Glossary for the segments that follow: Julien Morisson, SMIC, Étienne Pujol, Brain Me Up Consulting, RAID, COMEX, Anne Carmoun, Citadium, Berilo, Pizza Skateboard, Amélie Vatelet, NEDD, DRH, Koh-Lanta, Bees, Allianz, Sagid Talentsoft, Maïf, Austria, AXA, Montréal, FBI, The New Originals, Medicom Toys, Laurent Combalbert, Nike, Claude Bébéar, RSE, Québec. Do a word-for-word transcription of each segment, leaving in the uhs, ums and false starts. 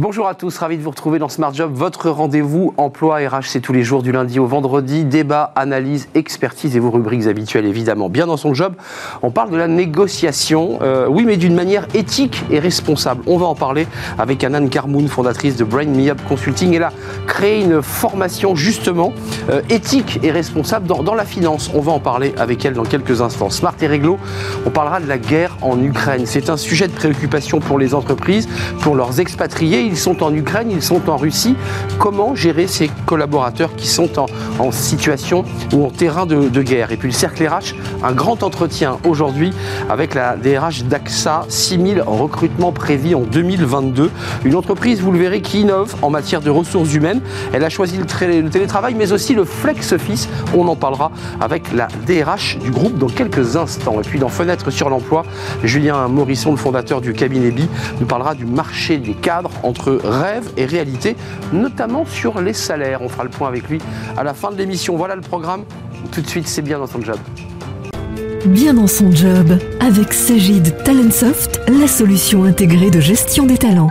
Bonjour à tous, ravi de vous retrouver dans Smart Job, votre rendez-vous emploi R H, c'est tous les jours du lundi au vendredi, débat, analyse, expertise et vos rubriques habituelles évidemment. Bien dans son job, on parle de la négociation, euh, oui mais d'une manière éthique et responsable. On va en parler avec Anne Carmoun, fondatrice de Brain Me Up Consulting. Elle a créé une formation justement euh, éthique et responsable dans, dans la finance. On va en parler avec elle dans quelques instants. Smart et réglo, on parlera de la guerre en Ukraine. C'est un sujet de préoccupation pour les entreprises, pour leurs expatriés. Ils sont en Ukraine, ils sont en Russie. Comment gérer ces collaborateurs qui sont en, en situation ou en terrain de, de guerre? Et puis le cercle R H, un grand entretien aujourd'hui avec la D R H d'A X A. six mille recrutements prévis en deux mille vingt-deux. Une entreprise, vous le verrez, qui innove en matière de ressources humaines. Elle a choisi le, tra- le télétravail, mais aussi le flex-office. On en parlera avec la D R H du groupe dans quelques instants. Et puis dans Fenêtre sur l'emploi, Julien Morisson, le fondateur du cabinet Bees, nous parlera du marché des cadres entre rêve et réalité, notamment sur les salaires. On fera le point avec lui à la fin de l'émission. Voilà le programme. Tout de suite, c'est Bien dans son job. Bien dans son job, avec Sagid Talentsoft, la solution intégrée de gestion des talents.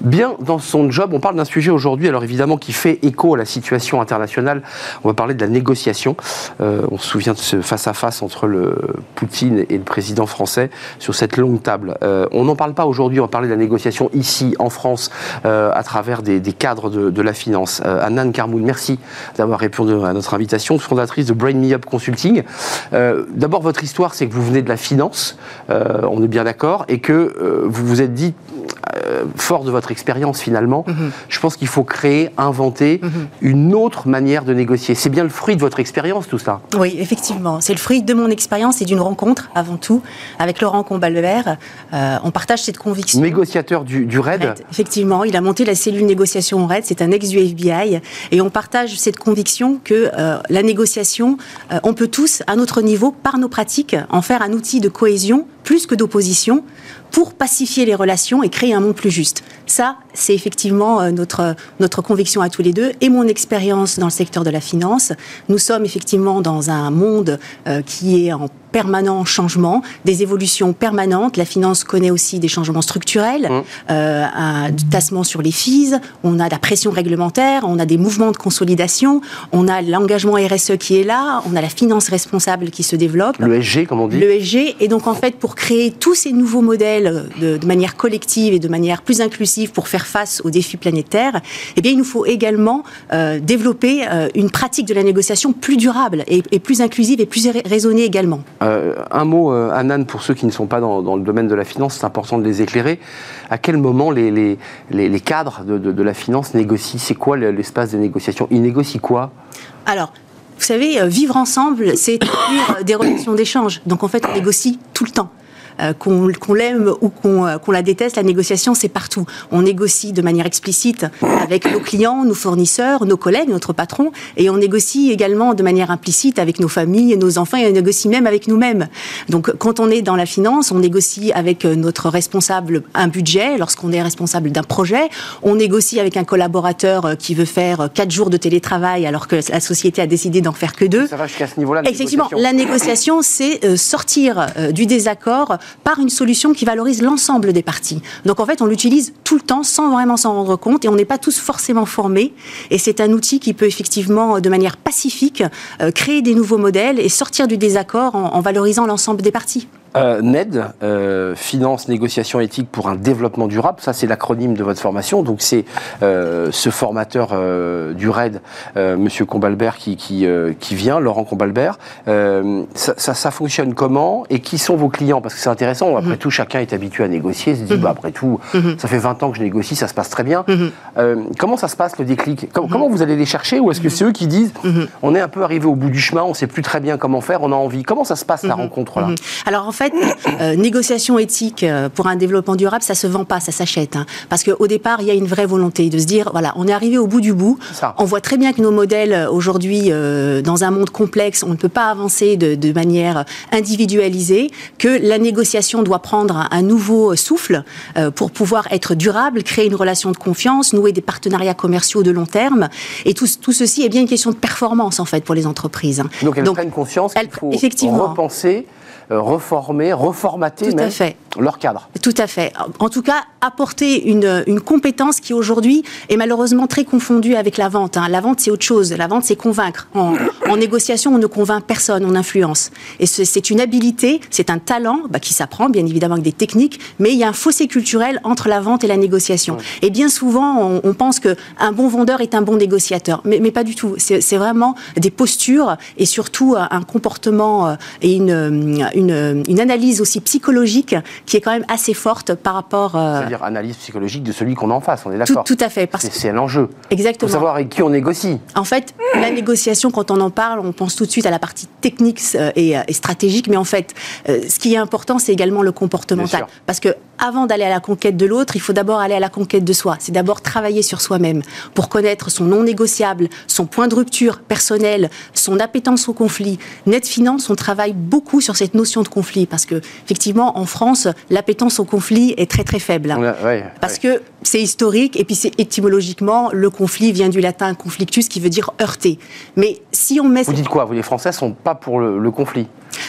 Bien dans son job, on parle d'un sujet aujourd'hui, alors évidemment qui fait écho à la situation internationale. On va parler de la négociation. Euh, on se souvient de ce face-à-face entre le Poutine et le président français sur cette longue table. Euh, on n'en parle pas aujourd'hui, on va parler de la négociation ici, en France, euh, à travers des, des cadres de, de la finance. Euh, Anne Carmoun, merci d'avoir répondu à notre invitation, fondatrice de Brain Me Up Consulting. Euh, d'abord, votre histoire, c'est que vous venez de la finance, euh, on est bien d'accord, et que euh, vous vous êtes dit, euh, fort de votre expérience, expérience finalement, mm-hmm. je pense qu'il faut créer, inventer mm-hmm. une autre manière de négocier. C'est bien le fruit de votre expérience tout ça? Oui, effectivement. C'est le fruit de mon expérience et d'une rencontre avant tout avec Laurent Combalbert. Euh, on partage cette conviction. Négociateur du, du RAID. RAID. Effectivement, il a monté la cellule négociation au RAID, c'est un ex du F B I et on partage cette conviction que euh, la négociation, euh, on peut tous à notre niveau, par nos pratiques, en faire un outil de cohésion plus que d'opposition pour pacifier les relations et créer un monde plus juste. Ça, c'est effectivement notre, notre conviction à tous les deux et mon expérience dans le secteur de la finance. Nous sommes effectivement dans un monde euh, qui est en permanent changement, des évolutions permanentes. La finance connaît aussi des changements structurels, mmh. euh, un tassement sur les fees, on a la pression réglementaire, on a des mouvements de consolidation, on a l'engagement R S E qui est là, on a la finance responsable qui se développe. L'E S G, comme on dit. L'E S G, et donc en fait, pour créer tous ces nouveaux modèles de, de manière collective et de manière plus inclusive pour faire face aux défis planétaires, eh bien, il nous faut également euh, développer euh, une pratique de la négociation plus durable et, et plus inclusive et plus raisonnée également. Euh, un mot, euh, Anne, pour ceux qui ne sont pas dans, dans le domaine de la finance, c'est important de les éclairer. À quel moment les, les, les, les cadres de, de, de la finance négocient? C'est quoi l'espace des négociations? Ils négocient quoi? Alors, vous savez, vivre ensemble, c'est des relations d'échange. Donc, en fait, on négocie tout le temps. Euh, qu'on, qu'on l'aime ou qu'on, euh, qu'on la déteste, la négociation, c'est partout. On négocie de manière explicite avec nos clients, nos fournisseurs, nos collègues, notre patron, et on négocie également de manière implicite avec nos familles, nos enfants, et on négocie même avec nous-mêmes. Donc, quand on est dans la finance, on négocie avec notre responsable un budget, lorsqu'on est responsable d'un projet, on négocie avec un collaborateur qui veut faire quatre jours de télétravail alors que la société a décidé d'en faire que deux. Ça va jusqu'à ce niveau-là, la négociation. Exactement. La négociation, c'est euh, sortir euh, du désaccord par une solution qui valorise l'ensemble des parties. Donc en fait, on l'utilise tout le temps sans vraiment s'en rendre compte et on n'est pas tous forcément formés. Et c'est un outil qui peut effectivement, de manière pacifique, euh, créer des nouveaux modèles et sortir du désaccord en, en valorisant l'ensemble des parties. Euh, N E D D, euh, Finance, Négociation Éthique pour un Développement Durable, ça c'est l'acronyme de votre formation, donc c'est euh, ce formateur euh, du RAID, euh, Monsieur Combalbert qui, qui, euh, qui vient, Laurent Combalbert, euh, ça, ça, ça fonctionne comment et qui sont vos clients? Parce que c'est intéressant, après mmh. tout chacun est habitué à négocier, se dit mmh. bah, après tout, mmh. ça fait vingt ans que je négocie, ça se passe très bien, mmh. euh, comment ça se passe le déclic? Com- mmh. Comment vous allez les chercher? Ou est-ce que c'est eux qui disent, mmh. on est un peu arrivé au bout du chemin, on ne sait plus très bien comment faire, on a envie? Comment ça se passe la mmh. rencontre là? Alors, fait, euh, négociation éthique pour un développement durable, ça se vend pas, ça s'achète. Hein, parce qu'au départ, il y a une vraie volonté de se dire, voilà, on est arrivé au bout du bout. Ça. On voit très bien que nos modèles, aujourd'hui, euh, dans un monde complexe, on ne peut pas avancer de, de manière individualisée, que la négociation doit prendre un nouveau souffle euh, pour pouvoir être durable, créer une relation de confiance, nouer des partenariats commerciaux de long terme. Et tout, tout ceci est bien une question de performance, en fait, pour les entreprises. Donc, elles Donc, prennent conscience qu'il faut effectivement repenser, reformer, reformater même leur cadre. Tout à fait. En tout cas, apporter une, une compétence qui aujourd'hui est malheureusement très confondue avec la vente. Hein. La vente, c'est autre chose. La vente, c'est convaincre. En, en négociation, on ne convainc personne, on influence. Et c'est une habilité, c'est un talent bah, qui s'apprend, bien évidemment, avec des techniques, mais il y a un fossé culturel entre la vente et la négociation. Mmh. Et bien souvent, on, on pense qu'un bon vendeur est un bon négociateur. Mais, mais pas du tout. C'est vraiment des postures et surtout un comportement et une... une Une, une analyse aussi psychologique qui est quand même assez forte par rapport... Euh... C'est-à-dire analyse psychologique de celui qu'on a en face, on est d'accord. Tout, tout à fait. Parce... C'est l'enjeu. Exactement. Il faut savoir avec qui on négocie. En fait, la négociation, quand on en parle, on pense tout de suite à la partie technique et, et stratégique, mais en fait, euh, ce qui est important, c'est également le comportemental. Parce que avant d'aller à la conquête de l'autre, il faut d'abord aller à la conquête de soi. C'est d'abord travailler sur soi-même pour connaître son non négociable, son point de rupture personnel, son appétence au conflit. Net Finance, on travaille beaucoup sur cette notion de conflit, parce que effectivement en France l'appétence au conflit est très très faible, hein, a, ouais, parce ouais. que c'est historique et puis c'est étymologiquement le conflit vient du latin conflictus qui veut dire heurter. Mais si on met vous dites quoi vous les Français sont pas pour le, le conflit.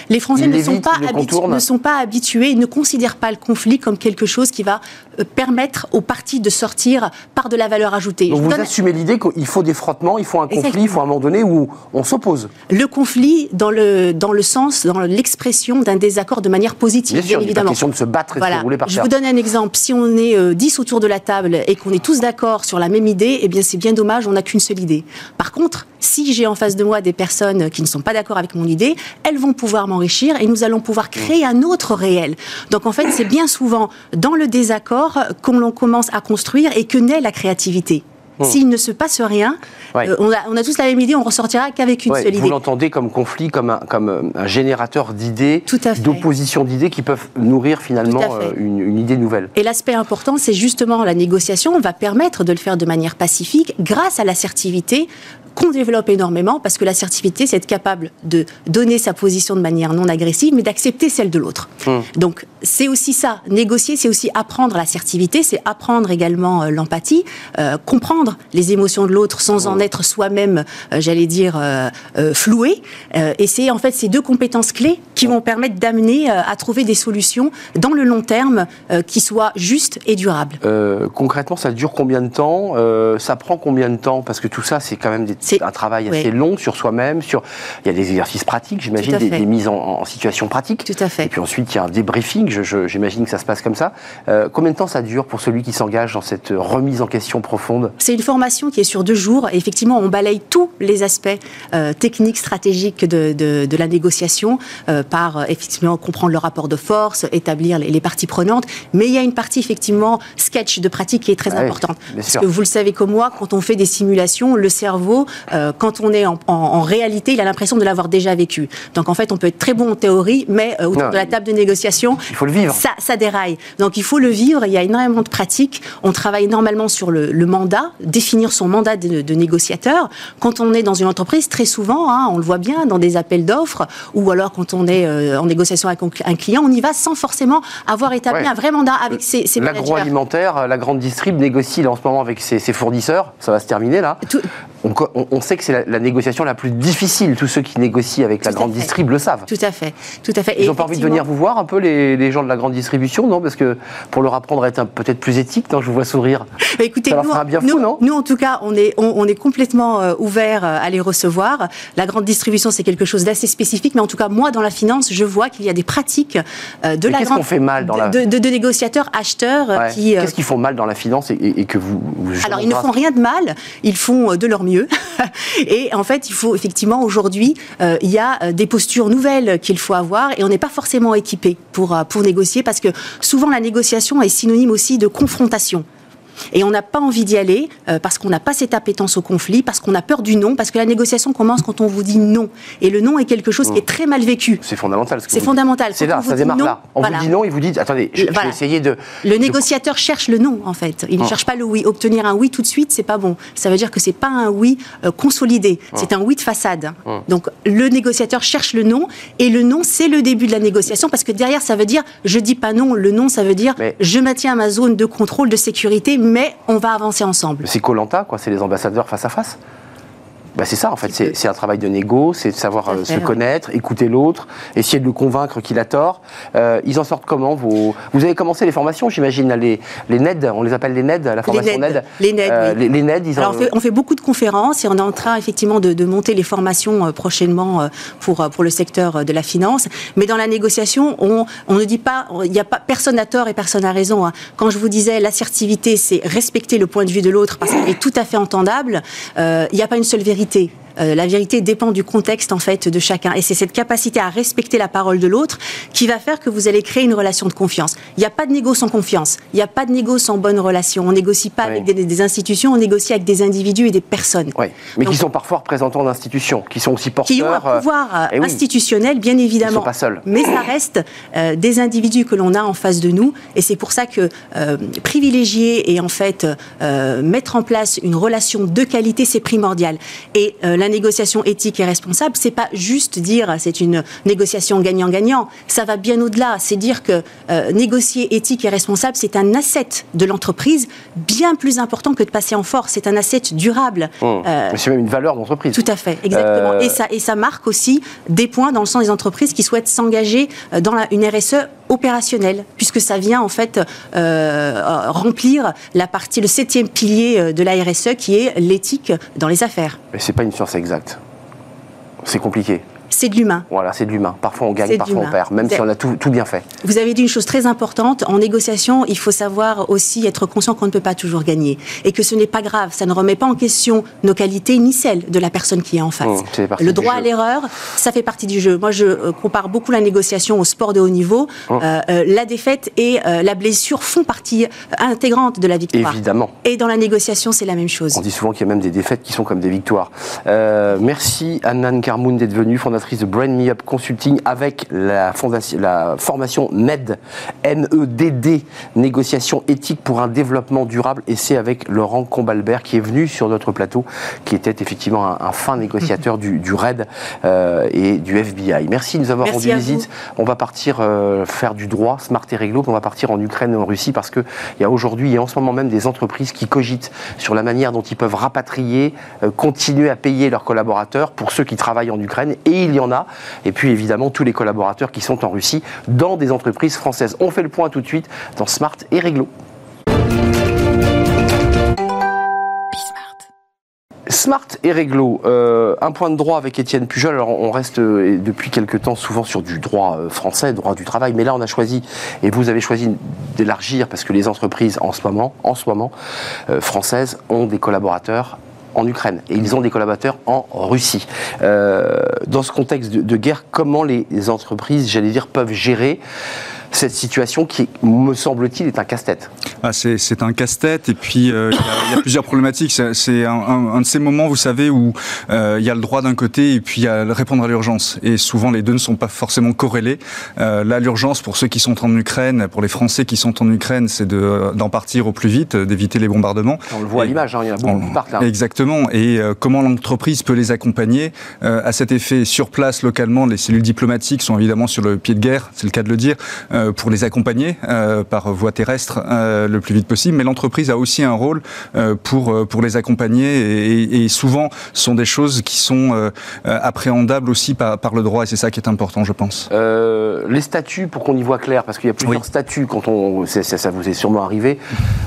Les Français ne sont, pas habitu- ne sont pas habitués, ne considèrent pas le conflit comme quelque chose qui va permettre aux parties de sortir par de la valeur ajoutée. Donc vous donne... assumez l'idée qu'il faut des frottements, il faut un Exactement. conflit, il faut un moment donné où on s'oppose. Le conflit dans le, dans le sens, dans l'expression d'un désaccord de manière positive, bien, bien sûr, évidemment. Il n'est pas question de se battre et voilà. de se rouler par terre. Je vous donne un exemple. Si on est euh, dix autour de la table et qu'on est tous d'accord sur la même idée, eh bien c'est bien dommage, on n'a qu'une seule idée. Par contre, si j'ai en face de moi des personnes qui ne sont pas d'accord avec mon idée, elles vont pouvoir m'enrichir et nous allons pouvoir créer un autre réel. Donc en fait, c'est bien souvent dans le désaccord qu'on commence à construire et que naît la créativité. Mmh. S'il ne se passe rien, ouais. euh, on, a, on a tous la même idée, on ressortira qu'avec une ouais, seule idée. Vous l'entendez comme conflit, comme un, comme un générateur d'idées, d'opposition d'idées qui peuvent nourrir finalement euh, une, une idée nouvelle. Et l'aspect important, c'est justement la négociation, on va permettre de le faire de manière pacifique grâce à l'assertivité qu'on développe énormément, parce que l'assertivité, c'est être capable de donner sa position de manière non agressive, mais d'accepter celle de l'autre. Mmh. Donc c'est aussi ça, négocier, c'est aussi apprendre l'assertivité, c'est apprendre également euh, l'empathie, euh, comprendre les émotions de l'autre sans en être soi-même, euh, j'allais dire, euh, euh, floué. Euh, et c'est en fait ces deux compétences clés qui vont permettre d'amener euh, à trouver des solutions dans le long terme euh, qui soient justes et durables. Euh, concrètement, ça dure combien de temps euh, ça prend combien de temps? Parce que tout ça, c'est quand même des, c'est, un travail assez ouais. long sur soi-même. Sur... Il y a des exercices pratiques, j'imagine, des, des mises en, en situation pratique. Tout à fait. Et puis ensuite, il y a un débriefing. Je, je, j'imagine que ça se passe comme ça. Euh, combien de temps ça dure pour celui qui s'engage dans cette remise en question profonde? C'est une formation qui est sur deux jours. Et effectivement, on balaye tous les aspects euh, techniques, stratégiques de, de, de la négociation euh, par, euh, effectivement, comprendre le rapport de force, établir les, les parties prenantes. Mais il y a une partie, effectivement, sketch de pratique qui est très ah importante. Oui, parce sûr. que vous le savez comme moi, quand on fait des simulations, le cerveau, euh, quand on est en, en, en réalité, il a l'impression de l'avoir déjà vécu. Donc, en fait, on peut être très bon en théorie, mais euh, autour non, de la table de négociation, il faut le vivre. Ça, ça déraille. Donc, il faut le vivre. Il y a énormément de pratiques. On travaille normalement sur le, le mandat, définir son mandat de, de négociateur. Quand on est dans une entreprise, très souvent, hein, on le voit bien dans des appels d'offres, ou alors quand on est euh, en négociation avec un client, on y va sans forcément avoir établi ouais. un vrai mandat avec ses, ses managers. L'agroalimentaire, la grande distrib négocie là, en ce moment avec ses, ses fournisseurs, ça va se terminer là. Tout... On, on, on sait que c'est la, la négociation la plus difficile, tous ceux qui négocient avec la grande distrib le savent. Tout à fait. Tout à fait. Ils n'ont pas envie de venir vous voir un peu les, les gens de la grande distribution, non? Parce que pour leur apprendre à être un, peut-être plus éthique, non, je vous vois sourire. Bah écoutez, ça leur fera bien nous, fou, non? Nous, en tout cas, on est, on, on est complètement euh, ouvert à les recevoir. La grande distribution, c'est quelque chose d'assez spécifique, mais en tout cas, moi, dans la finance, je vois qu'il y a des pratiques euh, de mais la grande... fait mal dans la... de, de, de négociateurs, acheteurs ouais. qui... Euh... Qu'est-ce qu'ils font mal dans la finance et, et, et que vous... vous Alors, ils ne font rien de mal, ils font de leur mieux. Et en fait, il faut effectivement, aujourd'hui, euh, il y a des postures nouvelles qu'il faut avoir et on n'est pas forcément équipé pour, pour négocier parce que souvent, la négociation est synonyme aussi de confrontation. Et on n'a pas envie d'y aller euh, parce qu'on n'a pas cette appétence au conflit, parce qu'on a peur du non, parce que la négociation commence quand on vous dit non. Et le non est quelque chose mmh. qui est très mal vécu. C'est fondamental. Ce que c'est fondamental. C'est là, ça démarre non, là. On voilà. vous dit non et vous dites, attendez, je, voilà. je vais essayer de... Le négociateur je... cherche le non, en fait. Il ne mmh. cherche pas le oui. Obtenir un oui tout de suite, c'est pas bon. Ça veut dire que c'est pas un oui euh, consolidé. Mmh. C'est un oui de façade. Mmh. Donc, le négociateur cherche le non et le non, c'est le début de la négociation parce que derrière, ça veut dire, je dis pas non. Le non, ça veut dire, mais... je maintiens ma zone de contrôle, de sécurité, mais on va avancer ensemble. C'est Koh-Lanta, quoi. C'est les ambassadeurs face à face. Ben c'est ça en fait, c'est, c'est un travail de négo, c'est de savoir euh, se ouais. connaître, écouter l'autre, essayer de le convaincre qu'il a tort. Euh, ils en sortent comment vos... Vous avez commencé les formations, j'imagine, là, les, les N E D D, on les appelle les N E D D, la formation N E D D. Les N E D D, euh, oui. les, les N E D D, ils Alors, en... on, fait, on fait beaucoup de conférences et on est en train effectivement de, de monter les formations euh, prochainement euh, pour, euh, pour le secteur euh, de la finance. Mais dans la négociation, on, on ne dit pas, il n'y a pas personne à tort et personne à raison. Hein. Quand je vous disais l'assertivité, c'est respecter le point de vue de l'autre parce qu'il est tout à fait entendable, il euh, n'y a pas une seule vérité. Euh, la vérité dépend du contexte en fait de chacun et c'est cette capacité à respecter la parole de l'autre qui va faire que vous allez créer une relation de confiance. Il n'y a pas de négo sans confiance, il n'y a pas de négo sans bonne relation. On négocie pas oui. avec des, des institutions, on négocie avec des individus et des personnes. Oui. Mais donc, qui sont parfois représentants d'institutions, qui sont aussi porteurs... Qui ont un pouvoir euh, institutionnel oui. bien évidemment. Ils ne sont pas seuls. Mais ça reste euh, des individus que l'on a en face de nous et c'est pour ça que euh, privilégier et en fait euh, mettre en place une relation de qualité, c'est primordial. Et euh, la négociation éthique et responsable, c'est pas juste dire c'est une négociation gagnant-gagnant. Ça va bien au-delà. C'est dire que euh, négocier éthique et responsable, c'est un asset de l'entreprise bien plus important que de passer en force. C'est un asset durable. Mmh. Euh, c'est même une valeur d'entreprise. Tout à fait, exactement. Euh... Et, ça, et ça marque aussi des points dans le sens des entreprises qui souhaitent s'engager dans la, une R S E opérationnelle, puisque ça vient en fait euh, remplir la partie, le septième pilier de la R S E qui est l'éthique dans les affaires. Mais c'est pas une science exacte. C'est compliqué. C'est de l'humain. Voilà, c'est de l'humain. Parfois on gagne, parfois on perd, même c'est... si on a tout, tout bien fait. Vous avez dit une chose très importante, en négociation, il faut savoir aussi être conscient qu'on ne peut pas toujours gagner. Et que ce n'est pas grave, ça ne remet pas en question nos qualités, ni celles de la personne qui est en face. Mmh, le droit à l'erreur, ça fait partie du jeu. Moi je compare beaucoup la négociation au sport de haut niveau. Mmh. Euh, la défaite et euh, la blessure font partie intégrante de la victoire. Évidemment. Et dans la négociation, c'est la même chose. On dit souvent qu'il y a même des défaites qui sont comme des victoires. Euh, merci Anne Carmoun d'être venue, fondatrice de Brain Me Up Consulting avec la, fondation, la formation N E D D, N E D D, négociation éthique pour un développement durable, et c'est avec Laurent Combalbert qui est venu sur notre plateau, qui était effectivement un, un fin négociateur du, du RAID euh, et du F B I. Merci de nous avoir Merci rendu visite. Vous. On va partir euh, faire du droit, smart et réglo, on va partir en Ukraine et en Russie parce qu'il y a aujourd'hui et en ce moment même des entreprises qui cogitent sur la manière dont ils peuvent rapatrier, euh, continuer à payer leurs collaborateurs pour ceux qui travaillent en Ukraine, et il y en a, et puis évidemment tous les collaborateurs qui sont en Russie dans des entreprises françaises. On fait le point tout de suite dans Smart et Réglo. Smart et réglo, euh, un point de droit avec Étienne Pujol. Alors on reste euh, depuis quelques temps souvent sur du droit euh, français, droit du travail, mais là on a choisi, et vous avez choisi d'élargir, parce que les entreprises en ce moment, en ce moment euh, françaises ont des collaborateurs en Ukraine, et ils ont des collaborateurs en Russie. Euh, dans ce contexte de, de guerre, comment les entreprises, j'allais dire, peuvent gérer cette situation qui, me semble-t-il, est un casse-tête? Ah, c'est, c'est un casse-tête, et puis il euh, y, y a plusieurs problématiques. C'est, c'est un, un, un de ces moments, vous savez, où il euh, y a le droit d'un côté et puis il y a répondre à l'urgence. Et souvent, les deux ne sont pas forcément corrélés. Euh, là, l'urgence, pour ceux qui sont en Ukraine, pour les Français qui sont en Ukraine, c'est de, d'en partir au plus vite, d'éviter les bombardements. On le voit et, à l'image, hein, il y en a beaucoup qui partent là. Exactement. Et euh, comment l'entreprise peut les accompagner euh, à cet effet? Sur place, localement, les cellules diplomatiques sont évidemment sur le pied de guerre, c'est le cas de le dire, euh, pour les accompagner euh, par voie terrestre euh, le plus vite possible, mais l'entreprise a aussi un rôle euh, pour, pour les accompagner, et, et souvent sont des choses qui sont euh, appréhendables aussi par, par le droit, et c'est ça qui est important, je pense. Euh, les statuts, pour qu'on y voit clair, parce qu'il y a plusieurs oui. statuts, quand on, c'est, ça, ça vous est sûrement arrivé,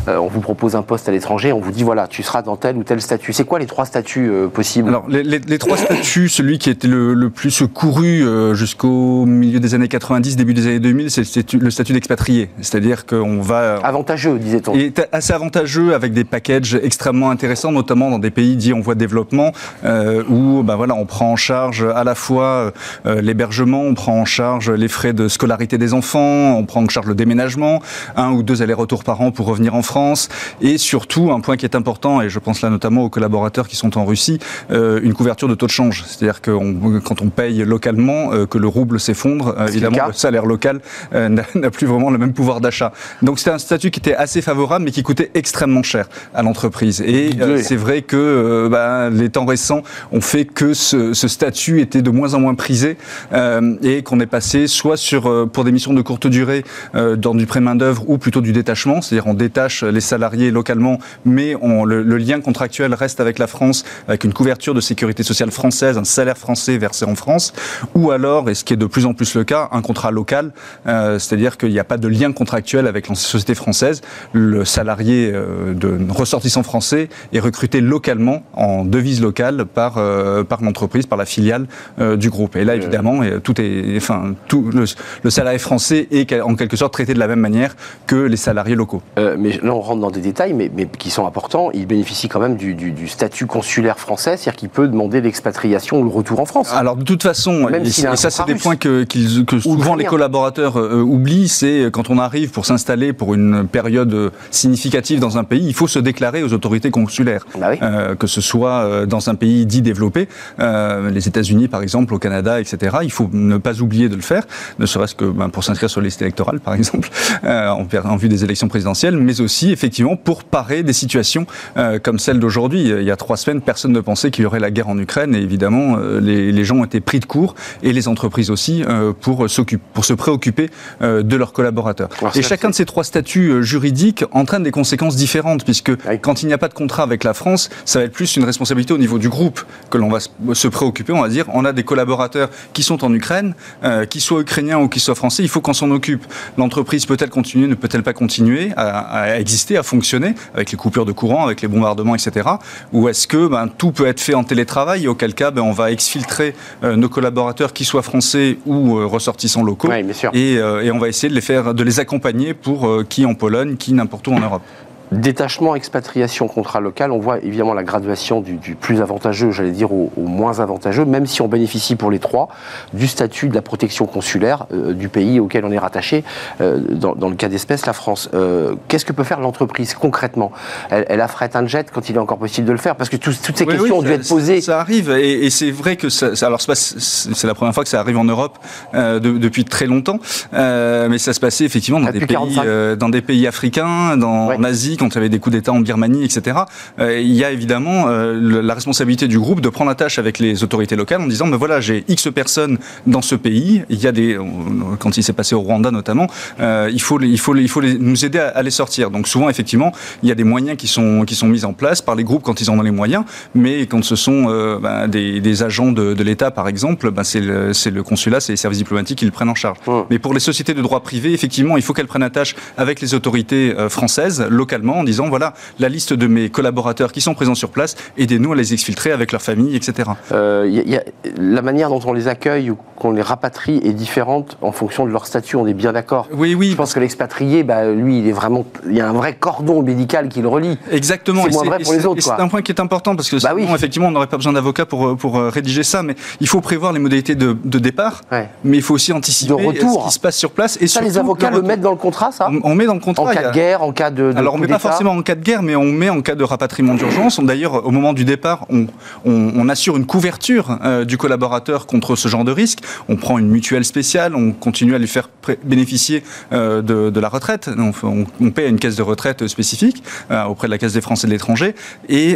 euh, on vous propose un poste à l'étranger, on vous dit voilà, tu seras dans tel ou tel statut. C'est quoi les trois statuts euh, possibles? Alors, les, les, les trois statuts, celui qui était le, le plus couru euh, jusqu'au milieu des années quatre-vingt-dix, début des années deux mille, c'était statut, le statut d'expatrié. C'est-à-dire qu'on va... Avantageux, disait-on. Et assez avantageux, avec des packages extrêmement intéressants, notamment dans des pays dits en voie de développement, euh, où ben voilà, on prend en charge à la fois euh, l'hébergement, on prend en charge les frais de scolarité des enfants, on prend en charge le déménagement, un ou deux allers-retours par an pour revenir en France, et surtout, un point qui est important, et je pense là notamment aux collaborateurs qui sont en Russie, euh, une couverture de taux de change. C'est-à-dire que on, quand on paye localement, euh, que le rouble s'effondre, euh, évidemment, le, le salaire local euh, n'a plus vraiment le même pouvoir d'achat. Donc c'était un statut qui était assez favorable, mais qui coûtait extrêmement cher à l'entreprise. Et euh, c'est vrai que euh, bah, les temps récents ont fait que ce, ce statut était de moins en moins prisé, euh, et qu'on est passé soit sur, euh, pour des missions de courte durée, euh, dans du prêt main-d'œuvre, ou plutôt du détachement, c'est-à-dire on détache les salariés localement, mais on, le, le lien contractuel reste avec la France, avec une couverture de sécurité sociale française, un salaire français versé en France, ou alors, et ce qui est de plus en plus le cas, un contrat local, euh, c'est-à-dire qu'il n'y a pas de lien contractuel avec la société française. Le salarié euh, de ressortissant français est recruté localement, en devise locale, par, euh, par l'entreprise, par la filiale euh, du groupe. Et là, évidemment, et, tout est, enfin, tout, le, le salarié français est en quelque sorte traité de la même manière que les salariés locaux. Euh, mais là, on rentre dans des détails, mais, mais qui sont importants. Il bénéficie quand même du, du, du statut consulaire français, c'est-à-dire qu'il peut demander l'expatriation ou le retour en France. Alors, de toute façon, même et, et ça, c'est des points que, qu que souvent les collaborateurs euh, oublient, c'est quand on arrive pour s'installer pour une période significative dans un pays, il faut se déclarer aux autorités consulaires. Bah oui. euh, que ce soit dans un pays dit développé, euh, les États-Unis par exemple, au Canada, et cetera. Il faut ne pas oublier de le faire, ne serait-ce que ben, pour s'inscrire sur les listes électorales par exemple, euh, en, en vue des élections présidentielles, mais aussi effectivement pour parer des situations euh, comme celle d'aujourd'hui. Il y a trois semaines, personne ne pensait qu'il y aurait la guerre en Ukraine, et évidemment les, les gens ont été pris de court, et les entreprises aussi, euh, pour, pour se préoccuper euh, de leurs collaborateurs. Alors, et chacun de ces trois statuts juridiques entraîne des conséquences différentes, puisque oui. Quand il n'y a pas de contrat avec la France, ça va être plus une responsabilité au niveau du groupe que l'on va se préoccuper. On va dire, on a des collaborateurs qui sont en Ukraine, euh, qu'ils soient ukrainiens ou qu'ils soient français, il faut qu'on s'en occupe. L'entreprise peut-elle continuer, ne peut-elle pas continuer à, à exister, à fonctionner, avec les coupures de courant, avec les bombardements, et cetera. Ou est-ce que ben, tout peut être fait en télétravail, et auquel cas ben, on va exfiltrer euh, nos collaborateurs, qu'ils soient français ou euh, ressortissants locaux, oui, bien sûr. Et, euh, et on va essayer de les faire, de les accompagner pour euh, qui en Pologne, qui n'importe où en Europe. Détachement, expatriation, contrat local, on voit évidemment la graduation du, du plus avantageux, j'allais dire, au, au moins avantageux, même si on bénéficie pour les trois du statut de la protection consulaire euh, du pays auquel on est rattaché, euh, dans, dans le cas d'espèce, la France. Euh, Qu'est-ce que peut faire l'entreprise concrètement? elle, elle affrète un jet quand il est encore possible de le faire, parce que tout, toutes ces oui, questions oui, ont dû être posées. Ça arrive, et, et c'est vrai que ça, ça, alors c'est la première fois que ça arrive en Europe euh, de, depuis très longtemps, euh, mais ça se passait effectivement dans, des pays, euh, dans des pays africains, dans, oui. en Asie, quand il y avait des coups d'État en Birmanie, et cetera, euh, il y a évidemment euh, le, la responsabilité du groupe de prendre la tâche avec les autorités locales en disant, ben voilà, j'ai X personnes dans ce pays, il y a des... On, quand il s'est passé au Rwanda notamment, euh, il faut, il faut, il faut les, nous aider à, à les sortir. Donc souvent, effectivement, il y a des moyens qui sont, qui sont mis en place par les groupes quand ils en ont les moyens, mais quand ce sont euh, ben, des, des agents de, de l'État, par exemple, ben, c'est le, le consulat, c'est les services diplomatiques qui le prennent en charge. Ouais. Mais pour les sociétés de droit privé, effectivement, il faut qu'elles prennent la tâche avec les autorités euh, françaises, localement, en disant, voilà, la liste de mes collaborateurs qui sont présents sur place, aidez-nous à les exfiltrer avec leur famille, et cetera. Euh, y a, y a, la manière dont on les accueille ou qu'on les rapatrie est différente en fonction de leur statut, on est bien d'accord. Oui, oui. Je pense que l'expatrié, bah, lui, il est vraiment, il y a un vrai cordon médical qui le relie. Exactement. C'est moins vrai pour les autres. C'est un point qui est important, parce que bah sinon, oui. effectivement, on n'aurait pas besoin d'avocat pour, pour rédiger ça, mais il faut prévoir les modalités de, de départ, ouais. mais il faut aussi anticiper de retour. Ce qui se passe sur place. Et ça, surtout, les avocats le, le mettent dans le contrat, ça on, on met dans le contrat. En cas a... de guerre, en cas de... de Alors, pas forcément en cas de guerre, mais on met en cas de rapatriement d'urgence. D'ailleurs, au moment du départ, on, on, on assure une couverture euh, du collaborateur contre ce genre de risque. On prend une mutuelle spéciale, on continue à lui faire bénéficier euh, de, de la retraite. On, on, on paie à une caisse de retraite spécifique euh, auprès de la Caisse des Français de l'étranger.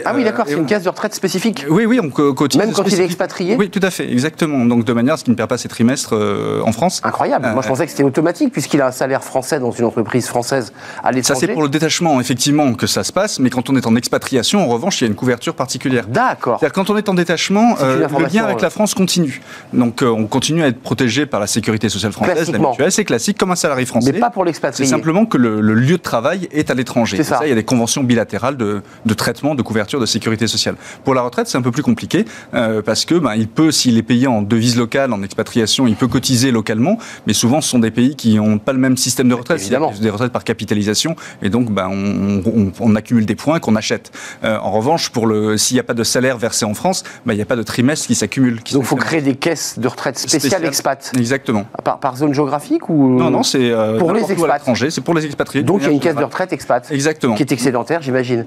Ah oui, d'accord, euh, c'est une on... caisse de retraite spécifique. Oui, oui, on continue. Même quand spécifique. Il est expatrié. Oui, tout à fait, exactement. Donc de manière à ce qu'il ne perd pas ses trimestres euh, en France. Incroyable. Euh, Moi, je pensais que c'était automatique puisqu'il a un salaire français dans une entreprise française à l'étranger. Ça, c'est pour le détachement. effectivement que ça se passe, mais quand on est en expatriation, en revanche, il y a une couverture particulière. D'accord. C'est-à-dire quand on est en détachement, euh, le lien avec ouais. la France continue. Donc euh, on continue à être protégé par la sécurité sociale française, la mutuelle, c'est classique, comme un salarié français. Mais pas pour l'expatrié. C'est simplement que le, le lieu de travail est à l'étranger. C'est ça. ça. Il y a des conventions bilatérales de, de traitement, de couverture de sécurité sociale. Pour la retraite, c'est un peu plus compliqué euh, parce que ben, il peut, s'il est payé en devise locale, en expatriation, il peut cotiser localement, mais souvent ce sont des pays qui n'ont pas le même système de retraite. Évidemment. Des retraites par capitalisation, et donc ben, on, on, on accumule des points qu'on achète. Euh, en revanche, pour le, s'il n'y a pas de salaire versé en France, ben, il n'y a pas de trimestre qui s'accumule. Donc il faut créer des caisses de retraite spéciales expat. Exactement. Par, par zone géographique ou... Non, non, c'est euh, pour les expats. C'est pour les expatriés. Donc il y a une caisse de retraite expat. Exactement. Qui est excédentaire, j'imagine.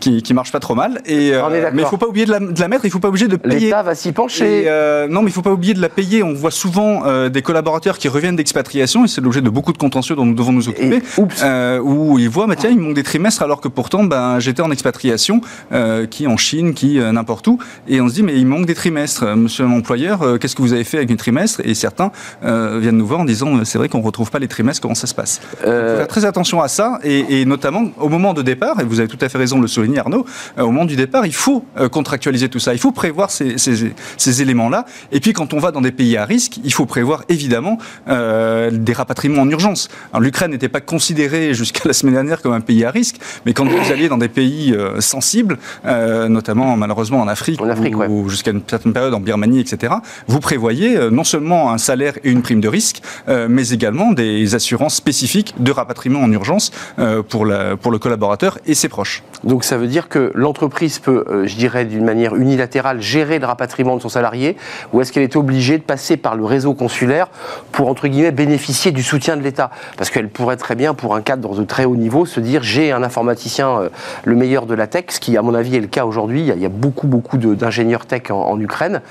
qui, qui marche pas trop mal. Et, euh, mais il ne faut pas oublier de la, de la mettre, il ne faut pas oublier de payer. L'État va s'y pencher. Et, euh, non, mais il ne faut pas oublier de la payer. On voit souvent euh, des collaborateurs qui reviennent d'expatriation, et c'est l'objet de beaucoup de contentieux dont nous devons nous occuper, et, oups. Euh, où ils voient, bah, tiens, ils manquent des trimestres alors que pourtant, ben, j'étais en expatriation, euh, qui en Chine, qui euh, n'importe où, et on se dit, mais il manque des trimestres. Monsieur l'employeur, euh, qu'est-ce que vous avez fait avec mes trimestres? Et certains euh, viennent nous voir en disant, c'est vrai qu'on ne retrouve pas les trimestres, comment ça se passe? euh... Il faut faire très attention à ça, et, et notamment au moment de départ, et vous avez tout à fait raison de le souligner, Arnaud, euh, au moment du départ, il faut euh, contractualiser tout ça, il faut prévoir ces, ces, ces éléments-là, et puis quand on va dans des pays à risque, il faut prévoir évidemment euh, des rapatriements en urgence. Alors, l'Ukraine n'était pas considérée jusqu'à la semaine dernière comme un pays à risque, mais quand vous alliez dans des pays euh, sensibles, euh, notamment malheureusement en Afrique, en Afrique ou, ouais. ou jusqu'à une certaine période en Birmanie, et cetera, vous prévoyez euh, non seulement un salaire et une prime de risque, euh, mais également des assurances spécifiques de rapatriement en urgence euh, pour, la, pour le collaborateur et ses proches. Donc ça veut dire que l'entreprise peut, euh, je dirais d'une manière unilatérale, gérer le rapatriement de son salarié, ou est-ce qu'elle est obligée de passer par le réseau consulaire pour, entre guillemets, bénéficier du soutien de l'État? Parce qu'elle pourrait très bien, pour un cadre de très haut niveau, se dire j'ai un informaticien, euh, le meilleur de la tech, ce qui à mon avis est le cas aujourd'hui, il y a, il y a beaucoup beaucoup de, d'ingénieurs tech en, en Ukraine,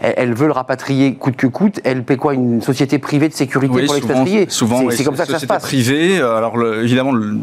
elle, elle veut le rapatrier coûte que coûte, elle paie quoi? Une société privée de sécurité oui, pour l'expatrier? Souvent, c'est, oui, c'est comme ça que ça se passe. Privée, alors le, évidemment le,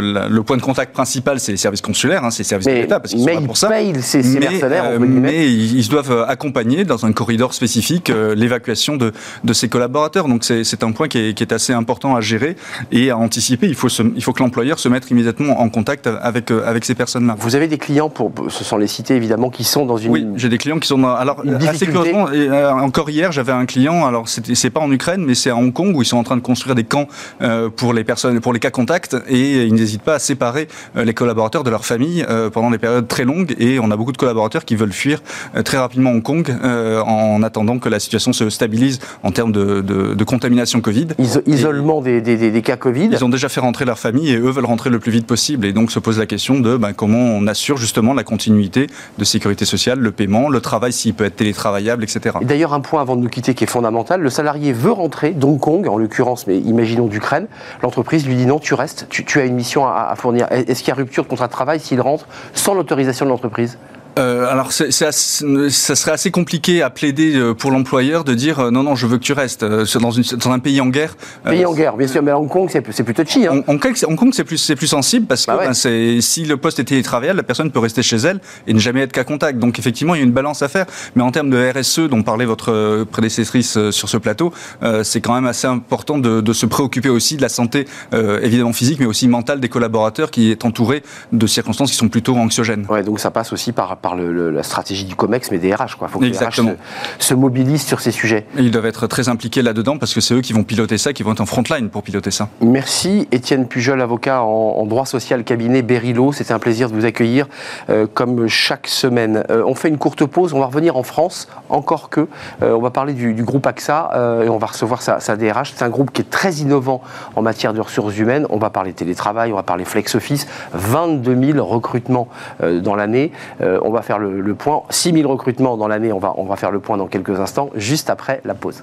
le, le point de contact principal c'est les services consulaires, hein, c'est les services mais, de l'État, parce qu'ils sont là pour ça. Mais ils payent ces mercenaires. Euh, mais ils, ils doivent accompagner dans un corridor spécifique euh, l'évacuation de, de ces collaborateurs. Donc c'est, c'est un point qui est, qui est assez important à gérer et à anticiper. Il faut, se, il faut que l'employeur se mette immédiatement en contact avec, euh, avec ces personnes-là. Vous avez des clients, pour, ce sont les cités évidemment, qui sont dans une... Oui, j'ai des clients qui sont dans... Alors, assez curieusement, et, euh, encore hier, j'avais un client, alors c'est pas en Ukraine, mais c'est à Hong Kong, où ils sont en train de construire des camps euh, pour les personnes, pour les cas contacts, et ils n'hésitent pas à séparer euh, les collaborateurs de leur famille euh, pendant des périodes très longues, et on a beaucoup de collaborateurs qui veulent fuir euh, très rapidement Hong Kong euh, en attendant que la situation se stabilise en termes de, de, de contamination Covid. Iso- isolement des, des, des, des cas Covid. Ils ont déjà fait rentrer leur famille et eux veulent rentrer le plus vite possible, et donc se pose la question de ben, comment on assure justement la continuité de sécurité sociale, le paiement, le travail s'il peut être télétravaillable, et cetera. Et d'ailleurs un point avant de nous quitter qui est fondamental, le salarié veut rentrer d'Hong Kong en l'occurrence, mais imaginons d'Ukraine, l'entreprise lui dit non, tu restes, tu, tu as une mission à, à fournir. Est-ce qu'il y a rupture de contrat de travail s'il rentre sans l'autorisation de l'entreprise ? Euh, alors, c'est, c'est assez, ça serait assez compliqué à plaider pour l'employeur de dire euh, non, non, je veux que tu restes euh, dans, une, dans un pays en guerre. Euh, pays en guerre, bien sûr, mais à Hong Kong, c'est, c'est plutôt chi. Hein. Hong, Hong Kong, c'est plus, c'est plus sensible parce bah que ouais. ben, c'est, si le poste est télétravaillable, la personne peut rester chez elle et ne jamais être qu'à contact. Donc, effectivement, il y a une balance à faire. Mais en termes de R S E, dont parlait votre prédécessrice sur ce plateau, euh, c'est quand même assez important de, de se préoccuper aussi de la santé, euh, évidemment physique, mais aussi mentale des collaborateurs qui est entourée de circonstances qui sont plutôt anxiogènes. Ouais, donc ça passe aussi par par le, le, la stratégie du COMEX, mais des R H, quoi. Faut que Exactement. les R H se, se mobilisent sur ces sujets. Et ils doivent être très impliqués là-dedans, parce que c'est eux qui vont piloter ça, qui vont être en frontline pour piloter ça. Merci, Étienne Pujol, avocat en, en droit social, cabinet Berilo. C'était un plaisir de vous accueillir, euh, comme chaque semaine. Euh, on fait une courte pause, on va revenir en France, encore que, euh, on va parler du, du groupe A X A, euh, et on va recevoir sa, sa D R H. C'est un groupe qui est très innovant en matière de ressources humaines. On va parler télétravail, on va parler flex office, vingt-deux mille recrutements euh, dans l'année. Euh, on va faire le, le point, six mille recrutements dans l'année, on va, on va faire le point dans quelques instants, juste après la pause.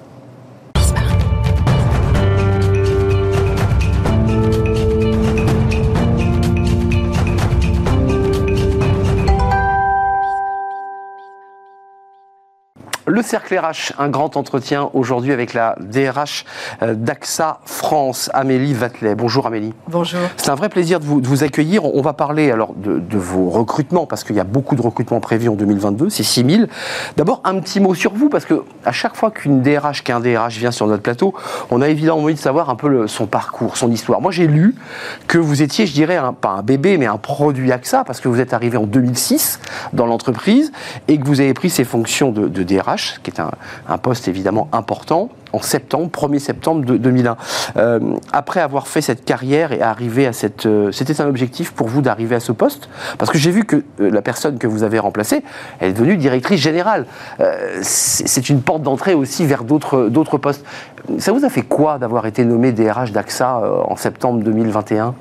Le Le cercle R H, un grand entretien aujourd'hui avec la D R H d'A X A France, Amélie Vatelet. Bonjour Amélie. Bonjour. C'est un vrai plaisir de vous, de vous accueillir. On va parler alors de, de vos recrutements, parce qu'il y a beaucoup de recrutements prévus en deux mille vingt-deux, c'est six mille. D'abord, un petit mot sur vous, parce qu'à chaque fois qu'une D R H, qu'un D R H vient sur notre plateau, on a évidemment envie de savoir un peu le, son parcours, son histoire. Moi, j'ai lu que vous étiez, je dirais, un, pas un bébé, mais un produit A X A, parce que vous êtes arrivé en deux mille six dans l'entreprise et que vous avez pris ces fonctions de, de D R H, qui est un, un poste évidemment important, en septembre, premier septembre deux mille un. Euh, après avoir fait cette carrière et arriver à cette... Euh, c'était un objectif pour vous d'arriver à ce poste? Parce que j'ai vu que euh, la personne que vous avez remplacée, elle est devenue directrice générale. Euh, c'est une porte d'entrée aussi vers d'autres d'autres postes. Ça vous a fait quoi d'avoir été nommé D R H d'A X A euh, en septembre deux mille vingt et un?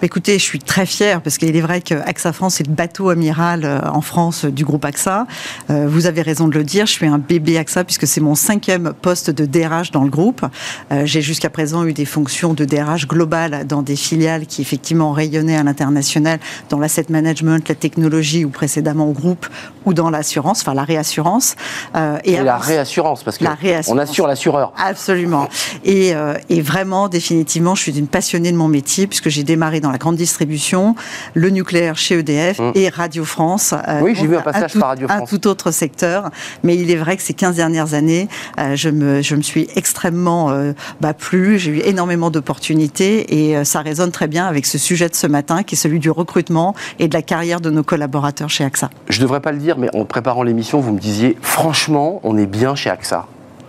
Écoutez, je suis très fière, parce qu'il est vrai que A X A France est le bateau amiral euh, en France euh, du groupe A X A. Euh, vous avez raison de le dire, je suis un bébé A X A, puisque c'est mon cinquième poste de D R H dans le groupe. Euh, j'ai jusqu'à présent eu des fonctions de D R H globales dans des filiales qui effectivement rayonnaient à l'international, dans l'asset management, la technologie ou précédemment au groupe, ou dans l'assurance, enfin la réassurance. Euh, et et avant, la réassurance, parce qu'on assure l'assureur. Absolument. Et, euh, et vraiment, définitivement, je suis une passionnée de mon métier, puisque j'ai démarré dans la grande distribution, le nucléaire chez E D F mmh. et Radio France. Euh, oui, j'ai vu un passage un tout, par Radio France. Un tout autre secteur, mais il est vrai que ces quinze dernières années, euh, je, me, je me suis extrêmement euh, bah, plu, j'ai eu énormément d'opportunités et euh, ça résonne très bien avec ce sujet de ce matin qui est celui du recrutement et de la carrière de nos collaborateurs chez A X A. Je ne devrais pas le dire, mais en préparant l'émission, vous me disiez, franchement, on est bien chez A X A.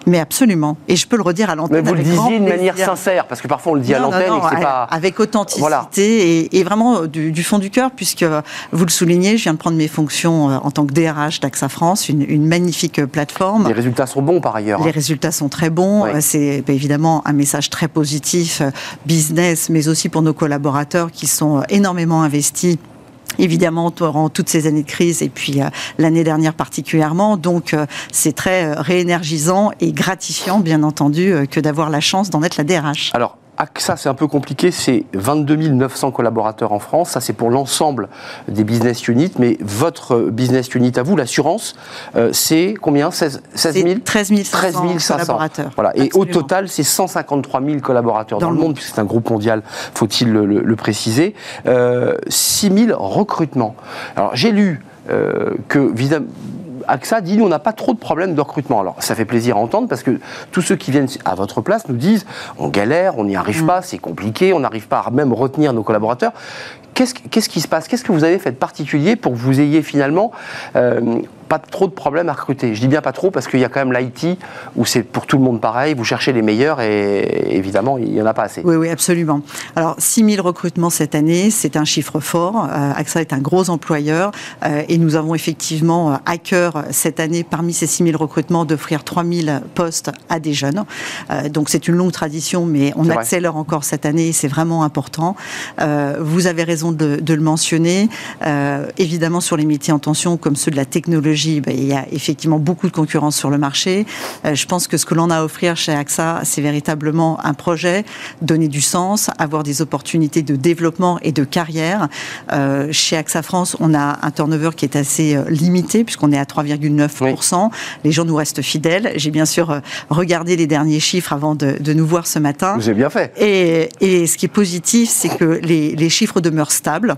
Mais absolument. Et je peux le redire à l'antenne. Mais vous le disiez de manière sincère, parce que parfois on le dit non, à l'antenne et que c'est pas... Avec authenticité voilà. et, et vraiment du, du fond du cœur, puisque vous le soulignez, je viens de prendre mes fonctions en tant que D R H d'A X A France, une, une magnifique plateforme. Les résultats sont bons par ailleurs. Hein. Les résultats sont très bons. Oui. C'est évidemment un message très positif, business, mais aussi pour nos collaborateurs qui sont énormément investis. Évidemment, durant toutes ces années de crise et puis euh, l'année dernière particulièrement. Donc, euh, c'est très euh, réénergisant et gratifiant, bien entendu, euh, que d'avoir la chance d'en être la D R H. Alors, A X A, c'est un peu compliqué, c'est vingt-deux mille neuf cents collaborateurs en France. Ça, c'est pour l'ensemble des business units. Mais votre business unit à vous, l'assurance, euh, c'est combien? seize mille? treize mille cinq cents collaborateurs. Voilà. Et absolument. Au total, c'est cent cinquante-trois mille collaborateurs dans, dans le monde, monde. Puisque c'est un groupe mondial, faut-il le, le, le préciser. Euh, six mille recrutements. Alors, j'ai lu euh, que... Vis-à-vis A X A dit, nous, on n'a pas trop de problèmes de recrutement. Alors, ça fait plaisir à entendre, parce que tous ceux qui viennent à votre place nous disent, on galère, on n'y arrive mmh. pas, c'est compliqué, on n'arrive pas à même retenir nos collaborateurs. Qu'est-ce, qu'est-ce qui se passe? Qu'est-ce que vous avez fait de particulier pour que vous ayez finalement euh, pas trop de problèmes à recruter? Je dis bien pas trop, parce qu'il y a quand même l'I T, où c'est pour tout le monde pareil, vous cherchez les meilleurs, et évidemment, il n'y en a pas assez. Oui, oui, absolument. Alors, six mille recrutements cette année, c'est un chiffre fort. Euh, A X A est un gros employeur, euh, et nous avons effectivement à cœur, cette année, parmi ces six mille recrutements, d'offrir trois mille postes à des jeunes. Euh, donc, c'est une longue tradition, mais on accélère encore cette année, et c'est vraiment important. Euh, vous avez raison De, de le mentionner. Euh, évidemment, sur les métiers en tension, comme ceux de la technologie, ben, il y a effectivement beaucoup de concurrence sur le marché. Euh, je pense que ce que l'on a à offrir chez A X A, c'est véritablement un projet, donner du sens, avoir des opportunités de développement et de carrière. Euh, chez A X A France, on a un turnover qui est assez limité, puisqu'on est à trois virgule neuf pour cent. Oui. Les gens nous restent fidèles. J'ai bien sûr regardé les derniers chiffres avant de, de nous voir ce matin. Vous avez bien fait. Et, et ce qui est positif, c'est que les, les chiffres demeurent stable.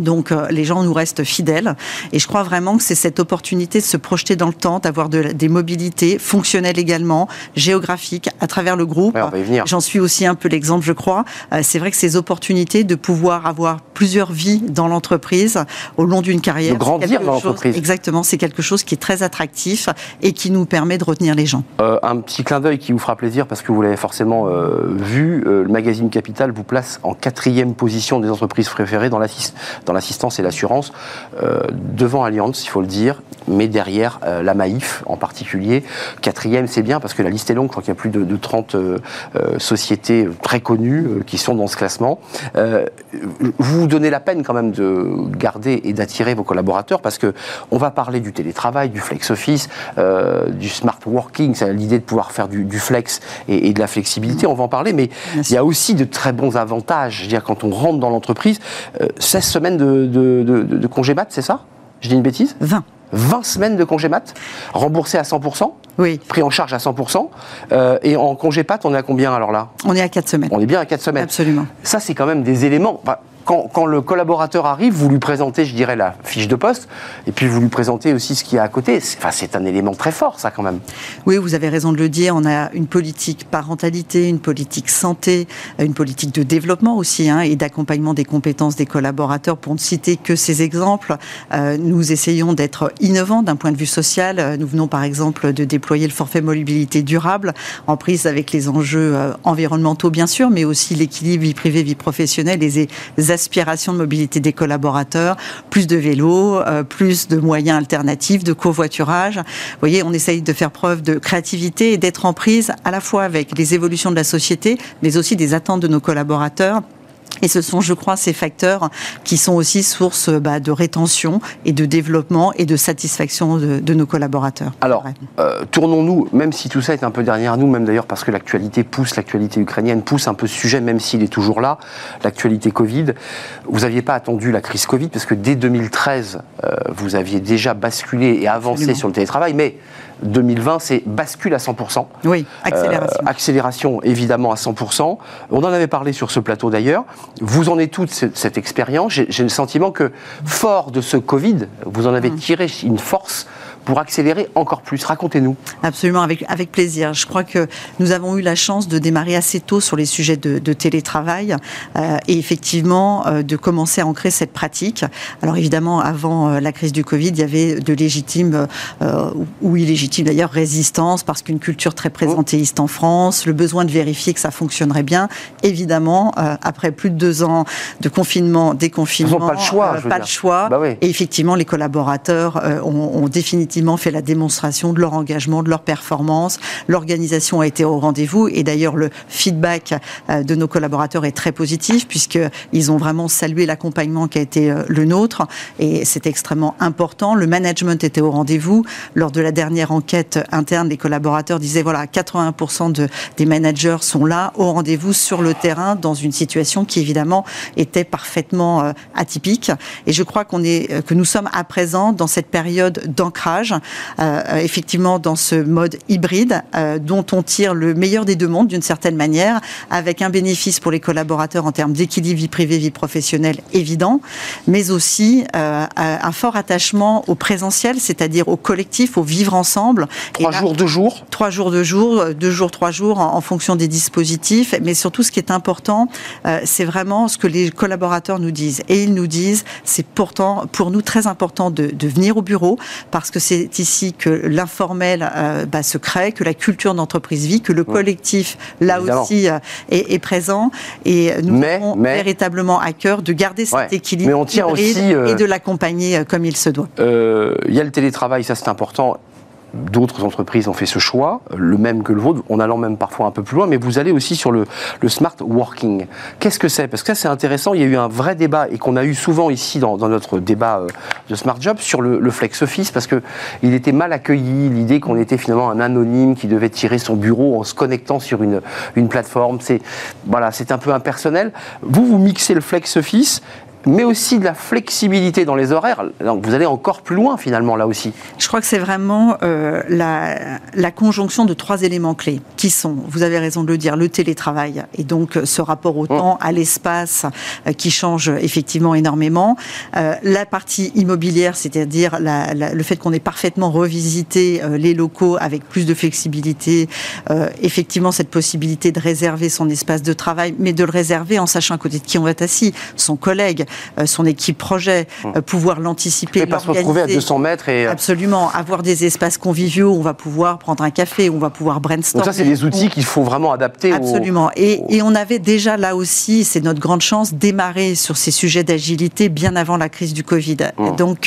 Donc euh, les gens nous restent fidèles et je crois vraiment que c'est cette opportunité de se projeter dans le temps, d'avoir de, des mobilités fonctionnelles également, géographiques à travers le groupe. Ouais, on va y venir. J'en suis aussi un peu l'exemple, je crois. Euh, c'est vrai que ces opportunités de pouvoir avoir plusieurs vies dans l'entreprise au long d'une carrière, de grandir dans l'entreprise. Exactement, c'est quelque chose qui est très attractif et qui nous permet de retenir les gens. Euh, un petit clin d'œil qui vous fera plaisir parce que vous l'avez forcément euh, vu, euh, le magazine Capital vous place en quatrième position des entreprises préférées dans la dans l'assistance et l'assurance, euh, devant Allianz, il faut le dire, mais derrière euh, la Maïf en particulier. Quatrième, c'est bien parce que la liste est longue, je crois qu'il y a plus de, de trente euh, sociétés très connues euh, qui sont dans ce classement. Euh, vous vous donnez la peine quand même de garder et d'attirer vos collaborateurs parce qu'on va parler du télétravail, du flex office, euh, du smart working, c'est l'idée de pouvoir faire du, du flex et, et de la flexibilité, on va en parler, mais merci. Il y a aussi de très bons avantages. Je veux dire, quand on rentre dans l'entreprise, euh, seize semaines de, de, de, de congé mat, c'est ça? Je dis une bêtise? vingt. vingt semaines de congé mat, remboursé à cent pour cent, oui, pris en charge à cent pour cent. Euh, et en congé mat, on est à combien alors là ? On est à quatre semaines. On est bien à quatre semaines. Absolument. Ça, c'est quand même des éléments... Bah, Quand, quand le collaborateur arrive, vous lui présentez, je dirais, la fiche de poste, et puis vous lui présentez aussi ce qu'il y a à côté. C'est, enfin, c'est un élément très fort, ça, quand même. Oui, vous avez raison de le dire. On a une politique parentalité, une politique santé, une politique de développement aussi, hein, et d'accompagnement des compétences des collaborateurs. Pour ne citer que ces exemples, euh, nous essayons d'être innovants d'un point de vue social. Nous venons, par exemple, de déployer le forfait mobilité durable, en prise avec les enjeux euh, environnementaux, bien sûr, mais aussi l'équilibre vie privée, vie professionnelle, les, les aspirations de mobilité des collaborateurs, plus de vélos, euh, plus de moyens alternatifs, de covoiturage. Vous voyez, on essaye de faire preuve de créativité et d'être en prise à la fois avec les évolutions de la société, mais aussi des attentes de nos collaborateurs. Et ce sont, je crois, ces facteurs qui sont aussi source bah, de rétention et de développement et de satisfaction de, de nos collaborateurs. Alors, euh, tournons-nous, même si tout ça est un peu derrière nous, même d'ailleurs parce que l'actualité pousse, l'actualité ukrainienne pousse un peu ce sujet, même s'il est toujours là, l'actualité Covid. Vous n'aviez pas attendu la crise Covid, parce que dès deux mille treize, euh, vous aviez déjà basculé et avancé, absolument, sur le télétravail, mais... deux mille vingt, c'est bascule à cent pour cent. Oui, accélération. Euh, accélération, évidemment, à cent pour cent. On en avait parlé sur ce plateau, d'ailleurs. Vous en êtes toute cette, cette expérience. J'ai, j'ai le sentiment que, fort de ce Covid, vous en avez tiré une force pour accélérer encore plus. Racontez-nous. Absolument, avec, avec plaisir. Je crois que nous avons eu la chance de démarrer assez tôt sur les sujets de, de télétravail euh, et effectivement euh, de commencer à ancrer cette pratique. Alors évidemment, avant euh, la crise du Covid, il y avait de légitimes euh, ou illégitimes d'ailleurs résistance, parce qu'une culture très présentéiste en France, le besoin de vérifier que ça fonctionnerait bien. Évidemment, euh, après plus de deux ans de confinement, déconfinement, pas le choix. Euh, pas le choix. Bah oui. Et effectivement, les collaborateurs euh, ont, ont définitivement fait la démonstration de leur engagement, de leur performance. L'organisation a été au rendez-vous et d'ailleurs le feedback de nos collaborateurs est très positif, puisqu'ils ont vraiment salué l'accompagnement qui a été le nôtre, et c'est extrêmement important. Le management était au rendez-vous. Lors de la dernière enquête interne, les collaborateurs disaient voilà, quatre-vingt-un pour cent de, des managers sont là, au rendez-vous, sur le terrain, dans une situation qui évidemment était parfaitement atypique. Et je crois qu'on est, que nous sommes à présent dans cette période d'ancrage, Euh, effectivement dans ce mode hybride euh, dont on tire le meilleur des deux mondes d'une certaine manière, avec un bénéfice pour les collaborateurs en termes d'équilibre vie privée, vie professionnelle évident, mais aussi euh, un fort attachement au présentiel, c'est-à-dire au collectif, au vivre ensemble. Trois là, jours, deux jours Trois jours, deux jours, deux jours, trois jours en, en fonction des dispositifs, mais surtout ce qui est important, euh, c'est vraiment ce que les collaborateurs nous disent, et ils nous disent, c'est pourtant pour nous très important de, de venir au bureau, parce que c'est C'est ici que l'informel euh, bah, se crée, que la culture d'entreprise vit, que le collectif, ouais, là évidemment, aussi, euh, est, est présent. Et nous mais, avons mais, véritablement à cœur de garder cet, ouais, équilibre, mais on tient aussi, euh, et de l'accompagner euh, comme il se doit. Il euh, y a le télétravail, ça c'est important. D'autres entreprises ont fait ce choix, le même que le vôtre, en allant même parfois un peu plus loin, mais vous allez aussi sur le, le smart working. Qu'est-ce que c'est ? Parce que ça, c'est intéressant, il y a eu un vrai débat, et qu'on a eu souvent ici dans, dans notre débat de Smart Job, sur le, le flex office, parce qu'il était mal accueilli, l'idée qu'on était finalement un anonyme qui devait tirer son bureau en se connectant sur une, une plateforme. C'est, voilà, c'est un peu impersonnel. Vous, vous mixez le flex office, mais aussi de la flexibilité dans les horaires. Donc vous allez encore plus loin, finalement, là aussi. Je crois que c'est vraiment euh, la, la conjonction de trois éléments clés, qui sont, vous avez raison de le dire, le télétravail, et donc ce rapport au temps, à l'espace, euh, qui change effectivement énormément. Euh, la partie immobilière, c'est-à-dire la, la, le fait qu'on ait parfaitement revisité euh, les locaux avec plus de flexibilité, euh, effectivement cette possibilité de réserver son espace de travail, mais de le réserver en sachant à côté de qui on va être assis, son collègue, son équipe projet, hum. pouvoir l'anticiper, mais l'organiser. Pas se retrouver à deux cents mètres et... Absolument, avoir des espaces conviviaux où on va pouvoir prendre un café, où on va pouvoir brainstormer. Donc ça, c'est des outils on... qu'il faut vraiment adapter. Absolument, aux... et, et on avait déjà là aussi, c'est notre grande chance, démarré sur ces sujets d'agilité bien avant la crise du Covid. Hum. Donc,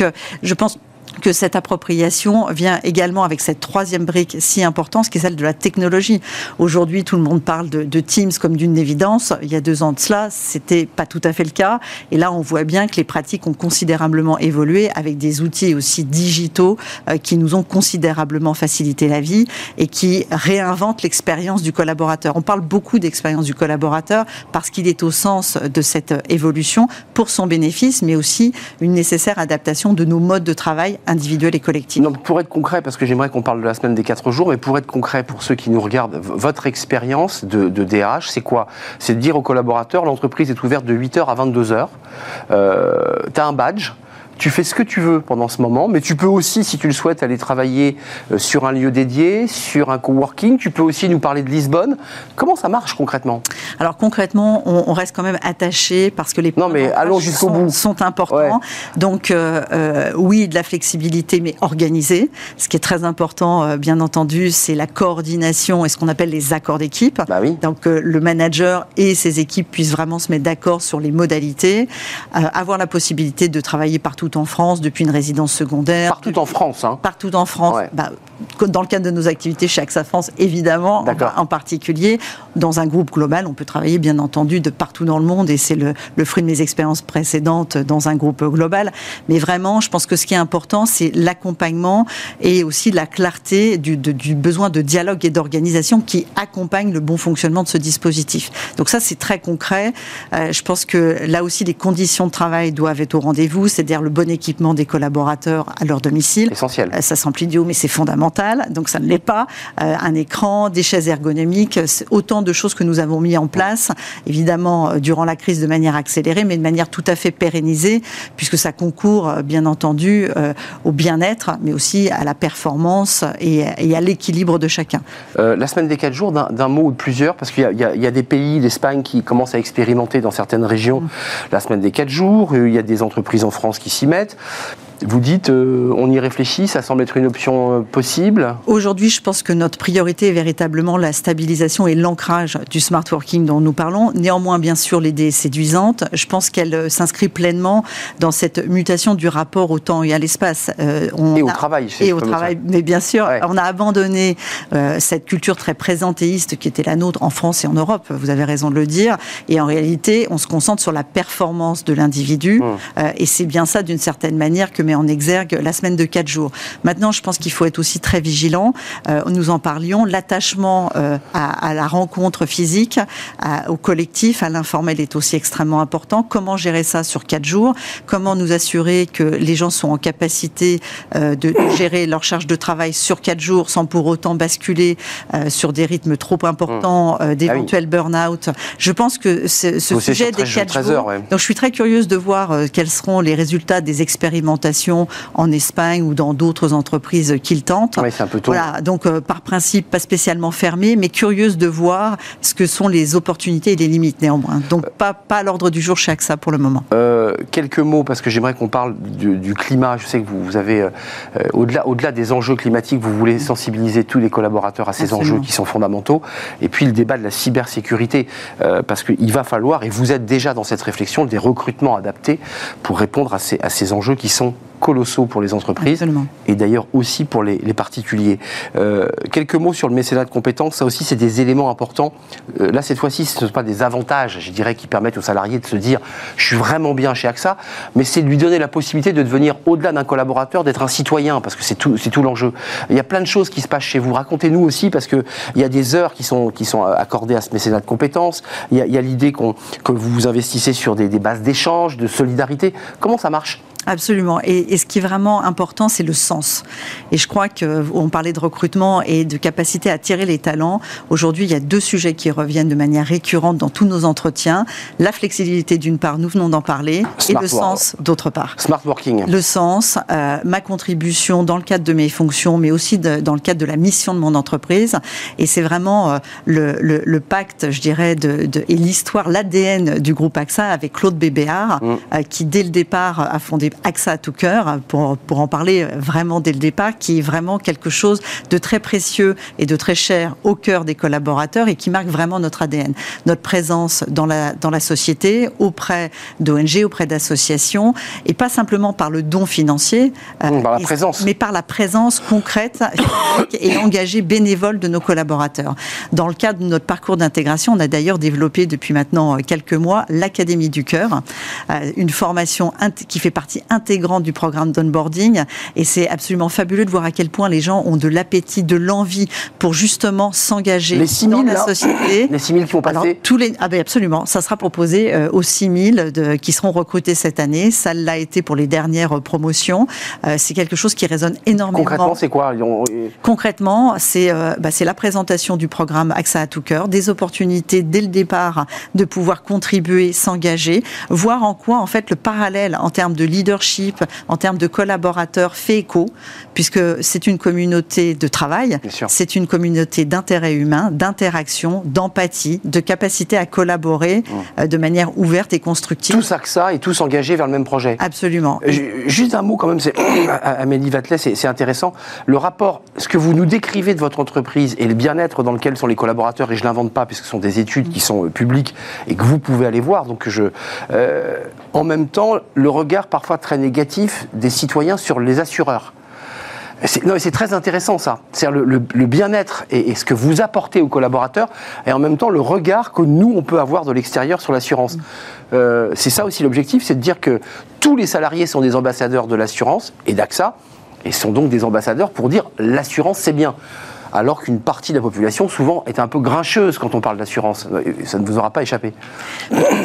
je pense que cette appropriation vient également avec cette troisième brique si importante, qui est celle de la technologie. Aujourd'hui, tout le monde parle de, de Teams comme d'une évidence. Il y a deux ans de cela, c'était pas tout à fait le cas. Et là, on voit bien que les pratiques ont considérablement évolué, avec des outils aussi digitaux euh, qui nous ont considérablement facilité la vie et qui réinventent l'expérience du collaborateur. On parle beaucoup d'expérience du collaborateur parce qu'il est au centre de cette évolution, pour son bénéfice, mais aussi une nécessaire adaptation de nos modes de travail individuelle et collective. Non, pour être concret, parce que j'aimerais qu'on parle de la semaine des quatre jours, mais pour être concret, pour ceux qui nous regardent, votre expérience de, de D R H, c'est quoi? C'est de dire aux collaborateurs, l'entreprise est ouverte de huit heures à vingt-deux heures, euh, tu as un badge, tu fais ce que tu veux pendant ce moment, mais tu peux aussi, si tu le souhaites, aller travailler sur un lieu dédié, sur un coworking. Tu peux aussi nous parler de Lisbonne. Comment ça marche concrètement? Alors concrètement, on, on reste quand même attaché parce que les non, mais allons jusqu'au bout. Sont importants. Ouais. Donc euh, euh, oui, de la flexibilité, mais organisée. Ce qui est très important, euh, bien entendu, c'est la coordination et ce qu'on appelle les accords d'équipe. Bah oui. Donc euh, le manager et ses équipes puissent vraiment se mettre d'accord sur les modalités, euh, avoir la possibilité de travailler partout en France, depuis une résidence secondaire. Partout depuis, en France, hein. Partout en France. Ouais. Bah, dans le cadre de nos activités chez AXA France, évidemment, en particulier. Dans un groupe global, on peut travailler, bien entendu, de partout dans le monde, et c'est le, le fruit de mes expériences précédentes dans un groupe global. Mais vraiment, je pense que ce qui est important, c'est l'accompagnement et aussi la clarté du, de, du besoin de dialogue et d'organisation qui accompagne le bon fonctionnement de ce dispositif. Donc ça, c'est très concret. Euh, je pense que là aussi, les conditions de travail doivent être au rendez-vous, c'est-à-dire le bon équipement des collaborateurs à leur domicile. Essentiel. Ça s'emplit du haut, mais c'est fondamental, donc ça ne l'est pas. Euh, un écran, des chaises ergonomiques, autant de choses que nous avons mis en place, évidemment, durant la crise de manière accélérée, mais de manière tout à fait pérennisée, puisque ça concourt, bien entendu, euh, au bien-être, mais aussi à la performance et, et à l'équilibre de chacun. Euh, la semaine des quatre jours, d'un, d'un mot ou de plusieurs, parce qu'il y a, il y a, il y a des pays, l'Espagne, qui commencent à expérimenter dans certaines régions mmh. la semaine des quatre jours, il y a des entreprises en France qui s'y mettent. Vous dites, euh, on y réfléchit, ça semble être une option euh, possible. Aujourd'hui, je pense que notre priorité est véritablement la stabilisation et l'ancrage du smart working dont nous parlons. Néanmoins, bien sûr, l'idée est séduisante. Je pense qu'elle euh, s'inscrit pleinement dans cette mutation du rapport au temps et à l'espace. Euh, on et au a, travail. Et au travail, mais bien sûr, ouais. On a abandonné euh, cette culture très présentéiste qui était la nôtre en France et en Europe, vous avez raison de le dire. Et en réalité, on se concentre sur la performance de l'individu. Mmh. Euh, et c'est bien ça, d'une certaine manière, que met en exergue la semaine de quatre jours. Maintenant, je pense qu'il faut être aussi très vigilant. Euh, nous en parlions, l'attachement euh, à, à la rencontre physique, à, au collectif, à l'informel est aussi extrêmement important. Comment gérer ça sur quatre jours? Comment nous assurer que les gens sont en capacité euh, de gérer leur charge de travail sur quatre jours sans pour autant basculer euh, sur des rythmes trop importants, euh, d'éventuels ah oui. burn-out? Je pense que ce, ce sujet des quatre jours... Heures, ouais. Donc, je suis très curieuse de voir euh, quels seront les résultats des expérimentations en Espagne ou dans d'autres entreprises qu'ils tentent. Oui, c'est un peu tôt. Voilà, donc euh, par principe, pas spécialement fermée, mais curieuse de voir ce que sont les opportunités et les limites néanmoins. Donc euh, pas, pas à l'ordre du jour chez AXA pour le moment. Euh, quelques mots, parce que j'aimerais qu'on parle du, du climat. Je sais que vous, vous avez, euh, au-delà, au-delà des enjeux climatiques, vous voulez sensibiliser tous les collaborateurs à ces Absolument. enjeux qui sont fondamentaux. Et puis le débat de la cybersécurité, euh, parce qu'il va falloir, et vous êtes déjà dans cette réflexion, des recrutements adaptés pour répondre à ces, à ces enjeux qui sont colossaux pour les entreprises Absolument. et d'ailleurs aussi pour les, les particuliers. Euh, quelques mots sur le mécénat de compétences, ça aussi c'est des éléments importants. Euh, là cette fois-ci ce ne sont pas des avantages, je dirais, qui permettent aux salariés de se dire je suis vraiment bien chez AXA, mais c'est de lui donner la possibilité de devenir au-delà d'un collaborateur, d'être un citoyen, parce que c'est tout, c'est tout l'enjeu. Il y a plein de choses qui se passent chez vous, racontez-nous aussi, parce qu'il y a des heures qui sont, qui sont accordées à ce mécénat de compétences, il y a, il y a l'idée qu'on, que vous vous investissez sur des, des bases d'échange, de solidarité. Comment ça marche ? Absolument. Et, et ce qui est vraiment important, c'est le sens. Et je crois qu'on parlait de recrutement et de capacité à attirer les talents. Aujourd'hui, il y a deux sujets qui reviennent de manière récurrente dans tous nos entretiens. La flexibilité, d'une part, nous venons d'en parler, Smart et le work. sens, d'autre part. Smart working. Le sens, euh, ma contribution dans le cadre de mes fonctions, mais aussi de, dans le cadre de la mission de mon entreprise. Et c'est vraiment euh, le, le, le pacte, je dirais, de, de, et l'histoire, l'A D N du groupe AXA avec Claude Bébéar, mm. euh, qui, dès le départ, a fondé AXA à tout cœur, pour, pour en parler vraiment dès le départ, qui est vraiment quelque chose de très précieux et de très cher au cœur des collaborateurs et qui marque vraiment notre A D N. Notre présence dans la, dans la société, auprès d'O N G, auprès d'associations, et pas simplement par le don financier, mmh, euh, par la et, présence. mais par la présence concrète et engagée bénévole de nos collaborateurs. Dans le cadre de notre parcours d'intégration, on a d'ailleurs développé depuis maintenant quelques mois l'Académie du cœur, euh, une formation int- qui fait partie intégrante du programme d'onboarding. Et c'est absolument fabuleux de voir à quel point les gens ont de l'appétit, de l'envie pour justement s'engager dans la société. Les six mille qui vont passer. Alors, tous les... Ah ben absolument, ça sera proposé euh, aux six mille de... qui seront recrutés cette année. Ça l'a été pour les dernières promotions. Euh, c'est quelque chose qui résonne énormément. Concrètement, c'est quoi ? Concrètement, c'est, euh, bah, c'est la présentation du programme AXA à tout cœur, des opportunités dès le départ de pouvoir contribuer, s'engager, voir en quoi en fait le parallèle en termes de leadership, en termes de collaborateurs fait écho, puisque c'est une communauté de travail, c'est une communauté d'intérêt humain, d'interaction, d'empathie, de capacité à collaborer mmh. euh, de manière ouverte et constructive. Tous AXA et tous engagés vers le même projet. Absolument. Juste un mot quand même, c'est... Amélie Vatelet, c'est, c'est intéressant. Le rapport, ce que vous nous décrivez de votre entreprise et le bien-être dans lequel sont les collaborateurs, et je ne l'invente pas puisque ce sont des études qui sont publiques et que vous pouvez aller voir. Donc je, euh, en même temps, le regard parfois très négatif des citoyens sur les assureurs. C'est, non, c'est très intéressant ça, c'est-à-dire le, le, le bien-être et, et ce que vous apportez aux collaborateurs et en même temps le regard que nous on peut avoir de l'extérieur sur l'assurance. Mmh. Euh, c'est ça aussi l'objectif, c'est de dire que tous les salariés sont des ambassadeurs de l'assurance et d'AXA et sont donc des ambassadeurs pour dire l'assurance c'est bien. Alors qu'une partie de la population, souvent, est un peu grincheuse quand on parle d'assurance. Ça ne vous aura pas échappé.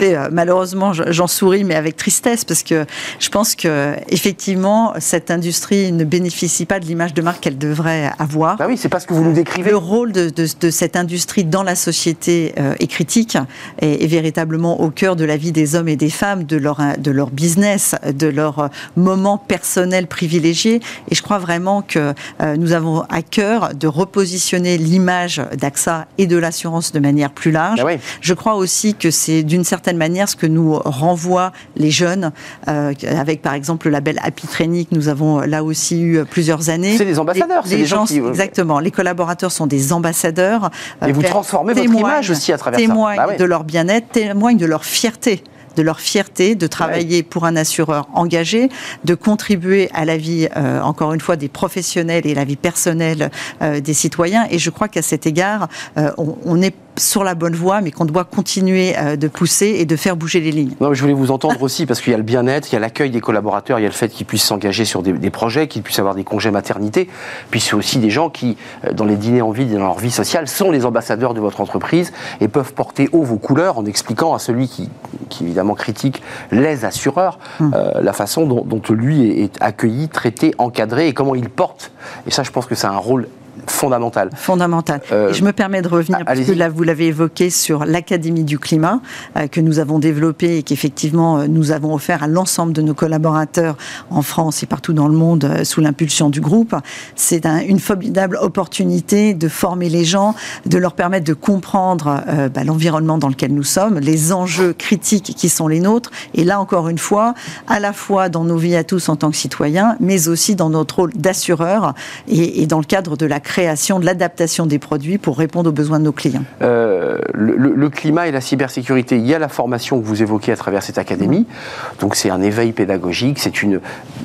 Et, euh, malheureusement, j'en souris, mais avec tristesse, parce que je pense qu'effectivement, cette industrie ne bénéficie pas de l'image de marque qu'elle devrait avoir. Bah oui, c'est pas ce que vous nous décrivez. Le rôle de, de, de cette industrie dans la société euh, est critique, et est véritablement au cœur de la vie des hommes et des femmes, de leur, de leur business, de leur moment personnel privilégié. Et je crois vraiment que euh, nous avons à cœur de représenter positionner l'image d'AXA et de l'assurance de manière plus large. Ben oui. Je crois aussi que c'est d'une certaine manière ce que nous renvoient les jeunes, euh, avec par exemple le label Happy Training que nous avons là aussi eu plusieurs années. C'est des ambassadeurs, les, c'est les des gens, gens qui... Exactement, les collaborateurs sont des ambassadeurs. Et euh, vous transformez votre image aussi à travers ça. Témoignent ben oui. de leur bien-être, témoignent de leur fierté. de leur fierté de travailler ouais. pour un assureur engagé, de contribuer à la vie, euh, encore une fois, des professionnels et la vie personnelle euh, des citoyens. Et je crois qu'à cet égard, euh, on, on est sur la bonne voie, mais qu'on doit continuer euh, de pousser et de faire bouger les lignes. Non, mais je voulais vous entendre aussi, parce qu'il y a le bien-être, il y a l'accueil des collaborateurs, il y a le fait qu'ils puissent s'engager sur des, des projets, qu'ils puissent avoir des congés maternité, puis c'est aussi des gens qui, dans les dîners en ville et dans leur vie sociale, sont les ambassadeurs de votre entreprise et peuvent porter haut vos couleurs en expliquant à celui qui, qui évidemment critique les assureurs, mmh. euh, la façon dont, dont lui est, est accueilli, traité, encadré et comment il porte. Et ça, je pense que c'est un rôle fondamental. Fondamental. Euh, Et je me permets de revenir, parce que là, vous l'avez évoqué, sur l'Académie du climat euh, que nous avons développée et qu'effectivement euh, nous avons offert à l'ensemble de nos collaborateurs en France et partout dans le monde euh, sous l'impulsion du groupe. C'est un, une formidable opportunité de former les gens, de leur permettre de comprendre euh, bah, l'environnement dans lequel nous sommes, les enjeux critiques qui sont les nôtres. Et là, encore une fois, à la fois dans nos vies à tous en tant que citoyens, mais aussi dans notre rôle d'assureur et, et dans le cadre de la création, de l'adaptation des produits pour répondre aux besoins de nos clients. Euh, le, le climat et la cybersécurité, il y a la formation que vous évoquez à travers cette académie, donc c'est un éveil pédagogique, c'est une,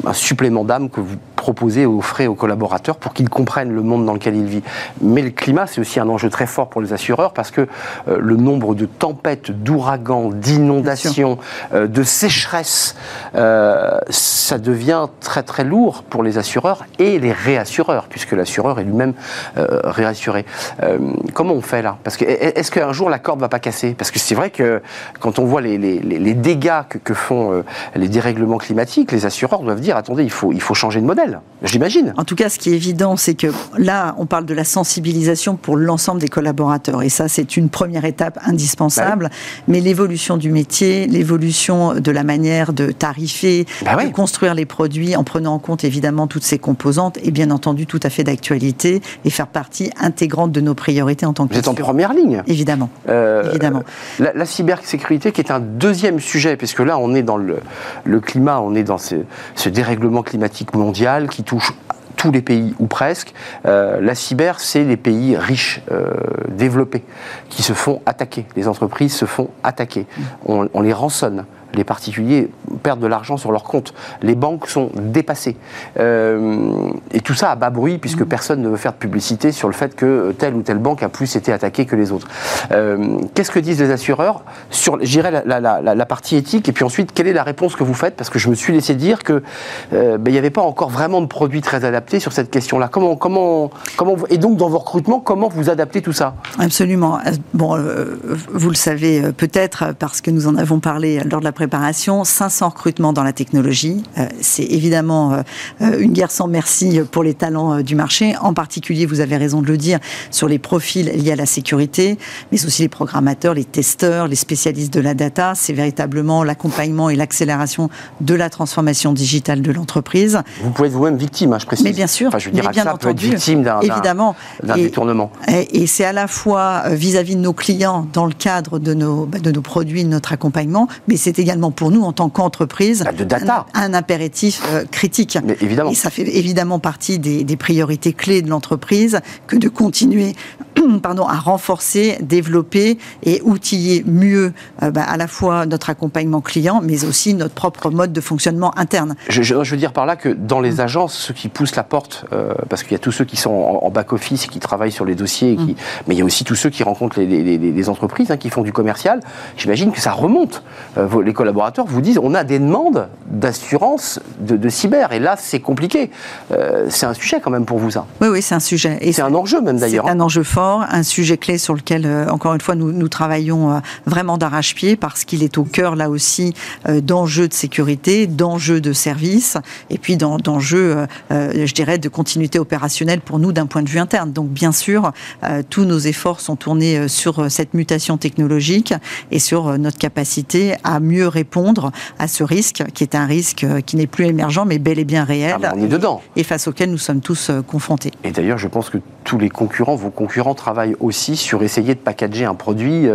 un supplément d'âme que vous proposez et offrez aux collaborateurs pour qu'ils comprennent le monde dans lequel ils vivent. Mais le climat, c'est aussi un enjeu très fort pour les assureurs, parce que euh, le nombre de tempêtes, d'ouragans, d'inondations, euh, de sécheresses, euh, ça devient très très lourd pour les assureurs et les réassureurs, puisque l'assureur est lui-même Euh, réassurer. Euh, comment on fait là ? Parce que, est-ce qu'un jour la corde ne va pas casser ? Parce que c'est vrai que quand on voit les, les, les dégâts que, que font euh, les dérèglements climatiques, les assureurs doivent dire, attendez, il faut, il faut changer de modèle, j'imagine. En tout cas, ce qui est évident, c'est que là, on parle de la sensibilisation pour l'ensemble des collaborateurs, et ça, c'est une première étape indispensable, bah oui. mais l'évolution du métier, l'évolution de la manière de tarifer, bah de oui. construire les produits, en prenant en compte évidemment toutes ces composantes, et bien entendu tout à fait d'actualité, et faire partie intégrante de nos priorités en tant que... Vous êtes en première ligne. Évidemment. Euh, Évidemment. La, la cybersécurité, qui est un deuxième sujet, puisque là, on est dans le, le climat, on est dans ce, ce dérèglement climatique mondial qui touche tous les pays, ou presque. Euh, la cyber, c'est les pays riches, euh, développés, qui se font attaquer. Les entreprises se font attaquer. On, on les rançonne. Les particuliers perdent de l'argent sur leur compte. Les banques sont dépassées. Euh, et tout ça à bas bruit, puisque mmh. personne ne veut faire de publicité sur le fait que telle ou telle banque a plus été attaquée que les autres. Euh, qu'est-ce que disent les assureurs sur, j'irai la, la, la, la partie éthique, et puis ensuite, quelle est la réponse que vous faites? Parce que je me suis laissé dire que euh, ben, il n'y avait pas encore vraiment de produits très adaptés sur cette question-là. Comment, comment, comment, et donc, dans vos recrutements, comment vous adaptez tout ça? Absolument. Bon, euh, vous le savez peut-être, parce que nous en avons parlé lors de la préparation, cinq cents recrutements dans la technologie. Euh, c'est évidemment euh, une guerre sans merci pour les talents euh, du marché. En particulier, vous avez raison de le dire, sur les profils liés à la sécurité, mais aussi les programmateurs, les testeurs, les spécialistes de la data. C'est véritablement l'accompagnement et l'accélération de la transformation digitale de l'entreprise. Vous pouvez être vous-même victime, hein, je précise. Mais bien sûr, enfin, je veux dire, mais bien entendu, peut être victime d'un, évidemment, d'un, d'un et, détournement. Et, et c'est à la fois vis-à-vis de nos clients dans le cadre de nos, de nos produits, de notre accompagnement, mais c'est également pour nous en tant qu'entreprise bah de data. Un, un impératif euh, critique. Mais évidemment. Et ça fait évidemment partie des, des priorités clés de l'entreprise que de continuer pardon, à renforcer, développer et outiller mieux euh, bah, à la fois notre accompagnement client, mais aussi notre propre mode de fonctionnement interne. Je, je, je veux dire par là que dans les agences, ceux qui poussent la porte, euh, parce qu'il y a tous ceux qui sont en, en back-office et qui travaillent sur les dossiers, et qui, mmh. mais il y a aussi tous ceux qui rencontrent les, les, les, les entreprises hein, qui font du commercial. J'imagine que ça remonte. Euh, vos, les collaborateurs vous disent, on a des demandes d'assurance de, de cyber, et là c'est compliqué. Euh, c'est un sujet quand même pour vous, ça. Oui, oui, c'est un sujet. Et c'est, c'est un enjeu même d'ailleurs. C'est hein. un enjeu fort, un sujet clé sur lequel, euh, encore une fois, nous, nous travaillons euh, vraiment d'arrache-pied, parce qu'il est au cœur là aussi euh, d'enjeux de sécurité, d'enjeux de service, et puis dans, d'enjeux, euh, je dirais, de continuité opérationnelle pour nous d'un point de vue interne. Donc bien sûr, euh, tous nos efforts sont tournés sur cette mutation technologique et sur notre capacité à mieux répondre à ce risque, qui est un risque qui n'est plus émergent, mais bel et bien réel. Ah ben on est dedans. Et face auquel nous sommes tous confrontés. Et d'ailleurs, je pense que tous les concurrents, vos concurrents, travaillent aussi sur essayer de packager un produit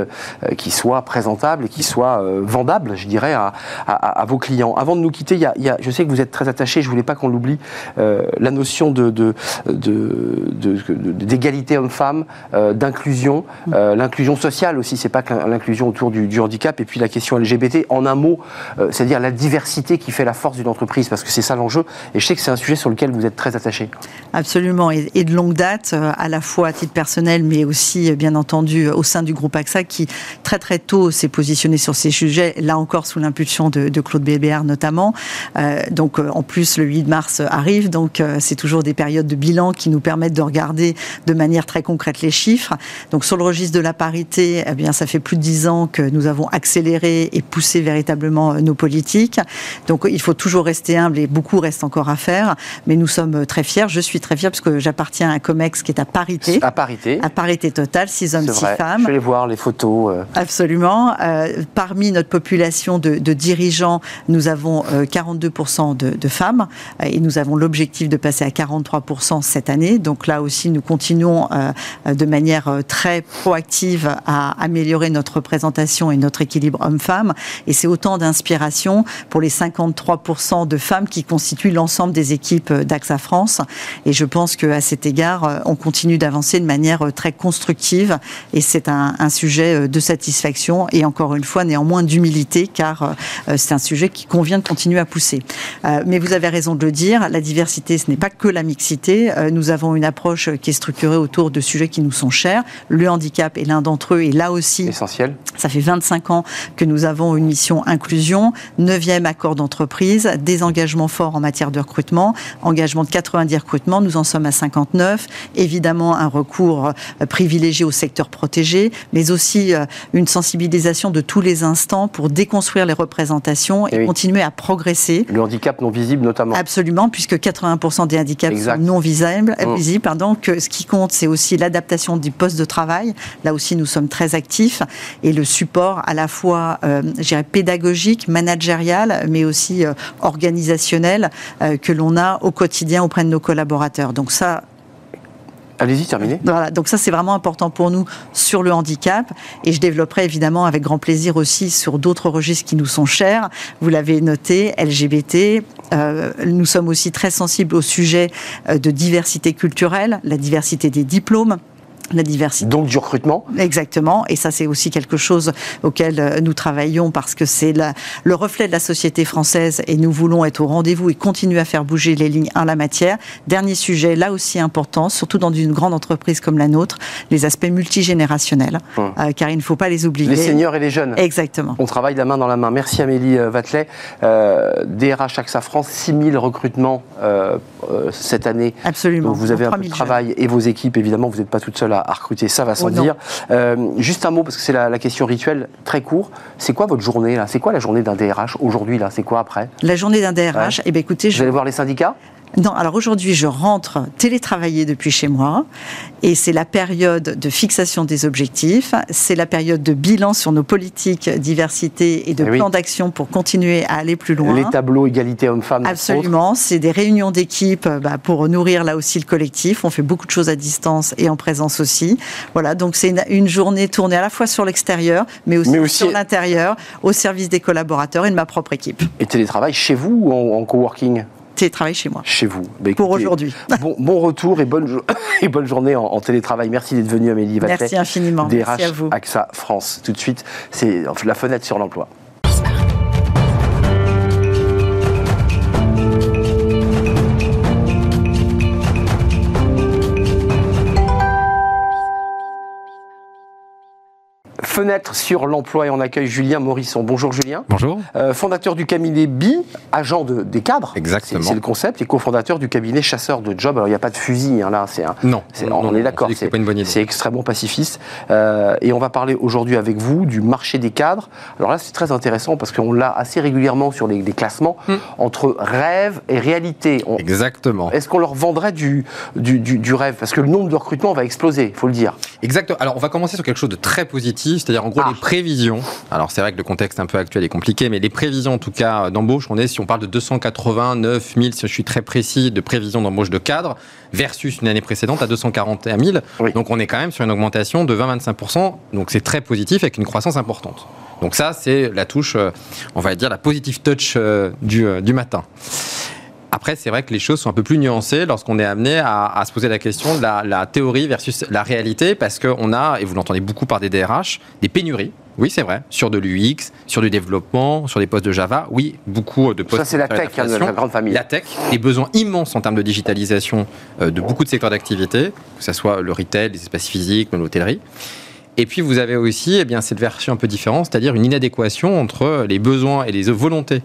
qui soit présentable et qui soit vendable, je dirais, à, à, à vos clients. Avant de nous quitter, il y a, il y a, je sais que vous êtes très attachés, je ne voulais pas qu'on l'oublie, euh, la notion de, de, de, de, de, d'égalité homme-femme, euh, d'inclusion, euh, l'inclusion sociale aussi, ce n'est pas que l'inclusion autour du, du handicap, et puis la question L G B T, en un mot, euh, c'est-à-dire la diversité qui fait la force d'une entreprise, parce que c'est ça l'enjeu, et je sais que c'est un sujet sur lequel vous êtes très attachés. Absolument, et, et de longue date, à la fois à titre personnel, mais aussi, bien entendu, au sein du groupe A X A, qui très très tôt s'est positionné sur ces sujets, là encore sous l'impulsion de, de Claude Bébéar notamment. Euh, donc euh, en plus, le huit mars arrive, donc euh, c'est toujours des périodes de bilan qui nous permettent de regarder de manière très concrète les chiffres. Donc sur le registre de la parité, eh bien, ça fait plus de dix ans que nous avons accéléré et poussé véritablement nos politiques. Donc il faut toujours rester humble, et beaucoup reste encore à faire, mais nous sommes très fiers. Je suis très fière parce que j'appartiens à un COMEX qui est à parité. À parité. À parité totale, six hommes, six femmes. Je vais les voir, les photos. Euh... Absolument. Euh, parmi notre population de, de dirigeants, nous avons euh, quarante-deux pour cent de, de femmes, euh, et nous avons l'objectif de passer à quarante-trois pour cent cette année. Donc là aussi, nous continuons euh, de manière euh, très proactive à améliorer notre représentation et notre équilibre homme-femme. Et c'est autant d'inspiration pour les cinquante-trois pour cent de femmes qui constituent l'ensemble des équipes d'A X A France. Et je pense qu'à cet égard, on continue d'avancer de manière très constructive, et c'est un, un sujet de satisfaction et encore une fois néanmoins d'humilité, car c'est un sujet qui convient de continuer à pousser. Euh, mais vous avez raison de le dire, la diversité, ce n'est pas que la mixité. Euh, nous avons une approche qui est structurée autour de sujets qui nous sont chers. Le handicap est l'un d'entre eux, et là aussi, essentiel. Ça fait vingt-cinq ans que nous avons une mission inclusion, neuvième accord d'entreprise, des engagements forts en matière de recrutement, engagement de quatre-vingt-dix recrutements, nous en sommes à cinquante-neuf, évidemment un recours privilégié au secteur protégé, mais aussi une sensibilisation de tous les instants pour déconstruire les représentations et, et oui. continuer à progresser. Le handicap non visible notamment. Absolument, puisque quatre-vingts pour cent des handicaps exact. sont non visibles, mmh. visibles pardon, que ce qui compte, c'est aussi l'adaptation du poste de travail. Là aussi, nous sommes très actifs, et le support à la fois euh, je dirais pédagogique, managérial, mais aussi euh, organisationnel euh, que l'on a au quotidien auprès de nos collaborateurs. Donc ça... Allez-y, terminez. Voilà, donc ça c'est vraiment important pour nous sur le handicap, et je développerai évidemment avec grand plaisir aussi sur d'autres registres qui nous sont chers. Vous l'avez noté, L G B T, euh, nous sommes aussi très sensibles au sujet de diversité culturelle, la diversité des diplômes, la diversité. Donc du recrutement. Exactement, et ça c'est aussi quelque chose auquel nous travaillons parce que c'est la, le reflet de la société française et nous voulons être au rendez-vous et continuer à faire bouger les lignes en la matière. Dernier sujet, là aussi important, surtout dans une grande entreprise comme la nôtre, les aspects multigénérationnels, mmh. euh, car il ne faut pas les oublier. Les seniors et les jeunes. Exactement. On travaille la main dans la main. Merci Amélie Vatelet. Euh, D R H A X A France, six mille recrutements euh, euh, cette année. Absolument. Donc vous avez un peu de travail jeunes. Et vos équipes, évidemment, vous n'êtes pas toute seule à, à recruter, ça va sans oh, dire. Euh, juste un mot, parce que c'est la, la question rituelle, très court. C'est quoi votre journée là? C'est quoi la journée d'un D R H aujourd'hui là? C'est quoi après? La journée d'un D R H, ouais. eh bien, écoutez, je... Vous allez voir les syndicats? Non, alors aujourd'hui, je rentre télétravailler depuis chez moi et c'est la période de fixation des objectifs, c'est la période de bilan sur nos politiques diversité et de eh plan oui. d'action pour continuer à aller plus loin. Les tableaux égalité hommes-femmes. Absolument, c'est des réunions d'équipe bah, pour nourrir là aussi le collectif. On fait beaucoup de choses à distance et en présence aussi. Voilà, donc c'est une, une journée tournée à la fois sur l'extérieur, mais aussi, mais aussi sur l'intérieur, au service des collaborateurs et de ma propre équipe. Et télétravail chez vous ou en, en coworking? Télétravail chez moi. Chez vous. Bah, écoutez, pour aujourd'hui. Bon, bon retour et bonne, jo- et bonne journée en, en télétravail. Merci d'être venue Amélie Vatelet. Merci infiniment. D R H Merci à vous. A X A France. Tout de suite, c'est la fenêtre sur l'emploi. Fenêtre sur l'emploi et on accueille Julien Morisson. Bonjour Julien. Bonjour. Euh, fondateur du cabinet Bees, agent de, des cadres. Exactement. C'est, c'est le concept et cofondateur du cabinet chasseur de jobs. Alors il n'y a pas de fusil hein, là. C'est un, non, c'est, non. On est d'accord. On c'est, c'est pas une bonne idée. C'est extrêmement pacifiste. Euh, et on va parler aujourd'hui avec vous du marché des cadres. Alors là c'est très intéressant parce qu'on l'a assez régulièrement sur les, les classements hum. entre rêve et réalité. On, Exactement. Est-ce qu'on leur vendrait du, du, du, du rêve? Parce que le nombre de recrutements va exploser, il faut le dire. Exactement. Alors on va commencer sur quelque chose de très positif. C'est-à-dire, en gros, ah. les prévisions. Alors, c'est vrai que le contexte un peu actuel est compliqué, mais les prévisions, en tout cas, d'embauche, on est, si on parle de deux cent quatre-vingt-neuf mille, si je suis très précis, de prévisions d'embauche de cadres, versus une année précédente à deux cent quarante et un mille. Oui. Donc, on est quand même sur une augmentation de vingt à vingt-cinq pour cent. Donc, c'est très positif avec une croissance importante. Donc, ça, c'est la touche, on va dire, la positive touch du, du matin. Après, c'est vrai que les choses sont un peu plus nuancées lorsqu'on est amené à, à se poser la question de la, la théorie versus la réalité, parce qu'on a, et vous l'entendez beaucoup par des D R H, des pénuries. Oui, c'est vrai. Sur de l'U X, sur du développement, sur des postes de Java. Oui, beaucoup de postes. Ça, c'est la tech, hein, de la grande famille. La tech, des besoins immenses en termes de digitalisation euh, de beaucoup de secteurs d'activité, que ce soit le retail, les espaces physiques, même l'hôtellerie. Et puis, vous avez aussi eh bien, cette version un peu différente, c'est-à-dire une inadéquation entre les besoins et les volontés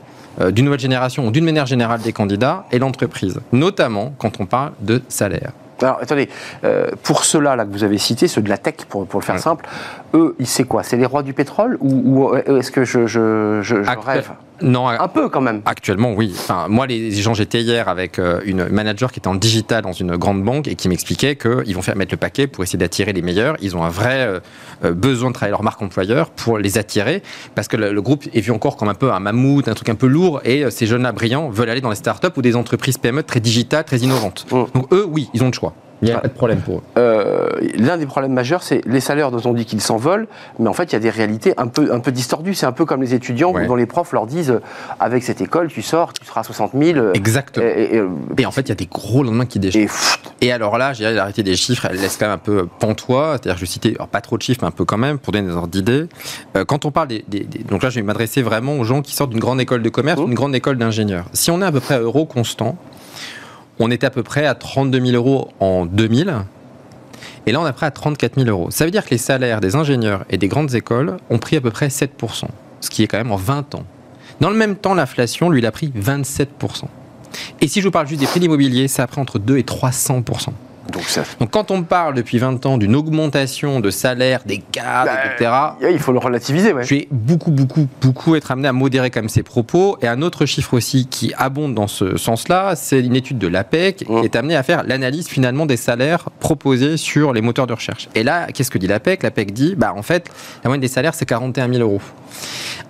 d'une nouvelle génération ou d'une manière générale des candidats et l'entreprise, notamment quand on parle de salaire. Alors, attendez, euh, pour ceux-là là, que vous avez cités, ceux de la tech, pour, pour le faire ouais. simple, eux, c'est quoi? C'est les rois du pétrole ou, ou est-ce que je, je, je, je Actuel... rêve? Non, un peu quand même. Actuellement, oui. Enfin, moi, les gens, j'étais hier avec une manager qui était en digital dans une grande banque et qui m'expliquait qu'ils vont faire mettre le paquet pour essayer d'attirer les meilleurs. Ils ont un vrai besoin de travailler leur marque employeur pour les attirer parce que le groupe est vu encore comme un peu un mammouth, un truc un peu lourd et ces jeunes-là brillants veulent aller dans les startups ou des entreprises P M E très digitales, très innovantes. Oh. Donc eux, oui, ils ont le choix. Il n'y a pas de problème pour eux. Euh, l'un des problèmes majeurs, c'est les salaires dont on dit qu'ils s'envolent, mais en fait, il y a des réalités un peu, un peu distordues. C'est un peu comme les étudiants ouais. dont les profs leur disent « Avec cette école, tu sors, tu seras à soixante mille. » Exactement. Et, et, et en fait, il y a des gros lendemains qui déchirent. Et, et alors là, j'ai arrêté des chiffres, elle laisse quand même un peu pantois. C'est-à-dire que je citais, alors pas trop de chiffres, mais un peu quand même, pour donner des ordres d'idées. Euh, quand on parle des, des, des... Donc là, je vais m'adresser vraiment aux gens qui sortent d'une grande école de commerce, d'une grande école d'ingénieurs. Si on est à peu près à euros constant, on était à peu près à trente-deux mille euros en deux mille, et là on est à peu près à trente-quatre mille euros. Ça veut dire que les salaires des ingénieurs et des grandes écoles ont pris à peu près sept pour cent, ce qui est quand même en vingt ans. Dans le même temps, l'inflation, lui, l'a pris vingt-sept pour cent. Et si je vous parle juste des prix de l'immobilier, ça a pris entre deux et trois cents pour cent. Donc, ça... Donc quand on parle depuis vingt ans d'une augmentation de salaire, des cadres, bah, et cetera. Il faut le relativiser. Ouais. Je vais beaucoup, beaucoup, beaucoup être amené à modérer quand même ces propos. Et un autre chiffre aussi qui abonde dans ce sens-là, c'est une étude de l'A P E C oh. qui est amenée à faire l'analyse finalement des salaires proposés sur les moteurs de recherche. Et là, qu'est-ce que dit l'A P E C? L'A P E C dit, bah en fait, la moyenne des salaires, c'est quarante et un mille euros.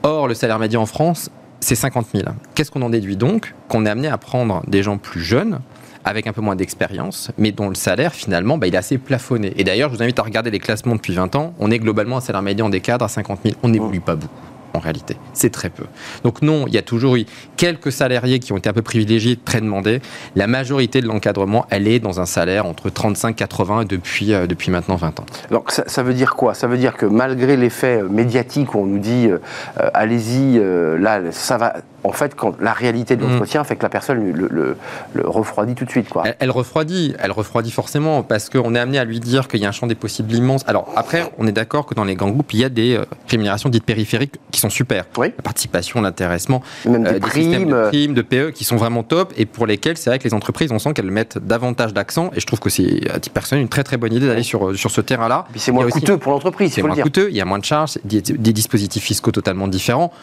Or, le salaire médian en France, c'est cinquante mille. Qu'est-ce qu'on en déduit donc? Qu'on est amené à prendre des gens plus jeunes, avec un peu moins d'expérience, mais dont le salaire, finalement, bah, il est assez plafonné. Et d'ailleurs, je vous invite à regarder les classements depuis vingt ans. On est globalement à un salaire médian des cadres à cinquante mille. On n'évolue pas beaucoup. en réalité. C'est très peu. Donc non, il y a toujours eu quelques salariés qui ont été un peu privilégiés, très demandés. La majorité de l'encadrement, elle est dans un salaire entre trente-cinq et quatre-vingts depuis, euh, depuis maintenant vingt ans. Donc ça, ça veut dire quoi? Ça veut dire que malgré l'effet médiatique où on nous dit euh, « allez-y, euh, là, ça va », en fait, quand la réalité de l'entretien mmh. fait que la personne le, le, le refroidit tout de suite. Quoi. Elle, elle refroidit, elle refroidit forcément, parce qu'on est amené à lui dire qu'il y a un champ des possibles immense. Alors après, on est d'accord que dans les grands groupes, il y a des euh, rémunérations dites périphériques qui sont super. Oui. La participation, l'intéressement, même des, euh, des primes. Systèmes de primes, de P E qui sont vraiment top et pour lesquels c'est vrai que les entreprises, on sent qu'elles mettent davantage d'accent et je trouve que c'est, à titre personnel, une très très bonne idée d'aller sur, sur ce terrain-là. Et puis c'est moins coûteux aussi, pour l'entreprise, c'est moins dire. coûteux, il y a moins de charges, des, des dispositifs fiscaux totalement différents.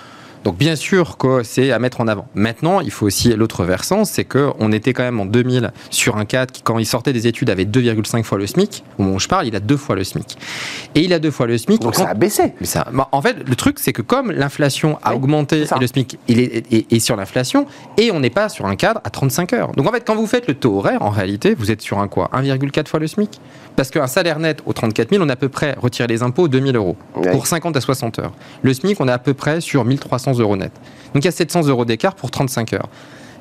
Donc bien sûr que c'est à mettre en avant. Maintenant, il faut aussi l'autre versant, c'est qu'on était quand même en deux mille sur un cadre qui, quand il sortait des études, avait deux virgule cinq fois le SMIC. Au moment où je parle, il a deux fois le SMIC. Et il a deux fois le SMIC. Donc quand... ça a baissé. Mais ça... En fait, le truc, c'est que comme l'inflation a oui, augmenté, et le SMIC il est, est, est sur l'inflation, et on n'est pas sur un cadre à trente-cinq heures. Donc en fait, quand vous faites le taux horaire, en réalité, vous êtes sur un quoi? un virgule quatre fois le SMIC. Parce qu'un salaire net aux trente-quatre mille, on a à peu près, retiré les impôts, deux mille euros. Oui. Pour cinquante à soixante heures. Le SMIC, on est à peu près sur mille trois cents euros net. Donc il y a sept cents euros d'écart pour trente-cinq heures.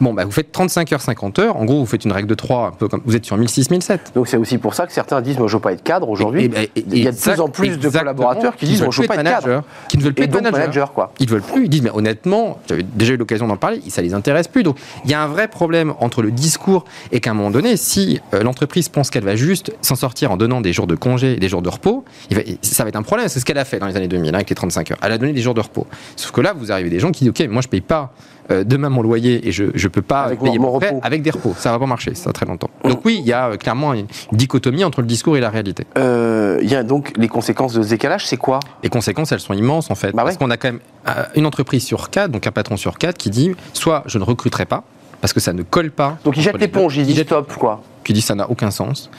Bon, bah, vous faites trente-cinq heures, cinquante heures. En gros, vous faites une règle de trois, un peu comme vous êtes sur mille six, mille sept. Donc c'est aussi pour ça que certains disent, moi, je veux pas être cadre aujourd'hui. Il y a de plus en plus de collaborateurs qui disent, moi, je veux pas être cadre, qui ne veulent plus être manager. Quoi. Ils veulent plus. Ils disent, mais honnêtement, j'avais déjà eu l'occasion d'en parler, ça les intéresse plus. Donc il y a un vrai problème entre le discours et qu'à un moment donné, si euh, l'entreprise pense qu'elle va juste s'en sortir en donnant des jours de congé et des jours de repos, il va, ça va être un problème. C'est ce qu'elle a fait dans les années deux mille hein, avec les trente-cinq heures. Elle a donné des jours de repos. Sauf que là, vous arrivez des gens qui disent, ok, moi, je paye pas Euh, demain mon loyer et je ne peux pas avec payer mon, mon repos. Avec des repos, ça va pas marcher, ça va très longtemps. Donc oui, il y a euh, clairement une dichotomie entre le discours et la réalité. Il euh, y a donc les conséquences de ce décalage, c'est quoi? Les conséquences, elles sont immenses en fait, bah parce ouais. qu'on a quand même euh, une entreprise sur quatre, donc un patron sur quatre qui dit soit je ne recruterai pas parce que ça ne colle pas. Donc il jette l'éponge, il dit stop quoi. Qui dit ça n'a aucun sens.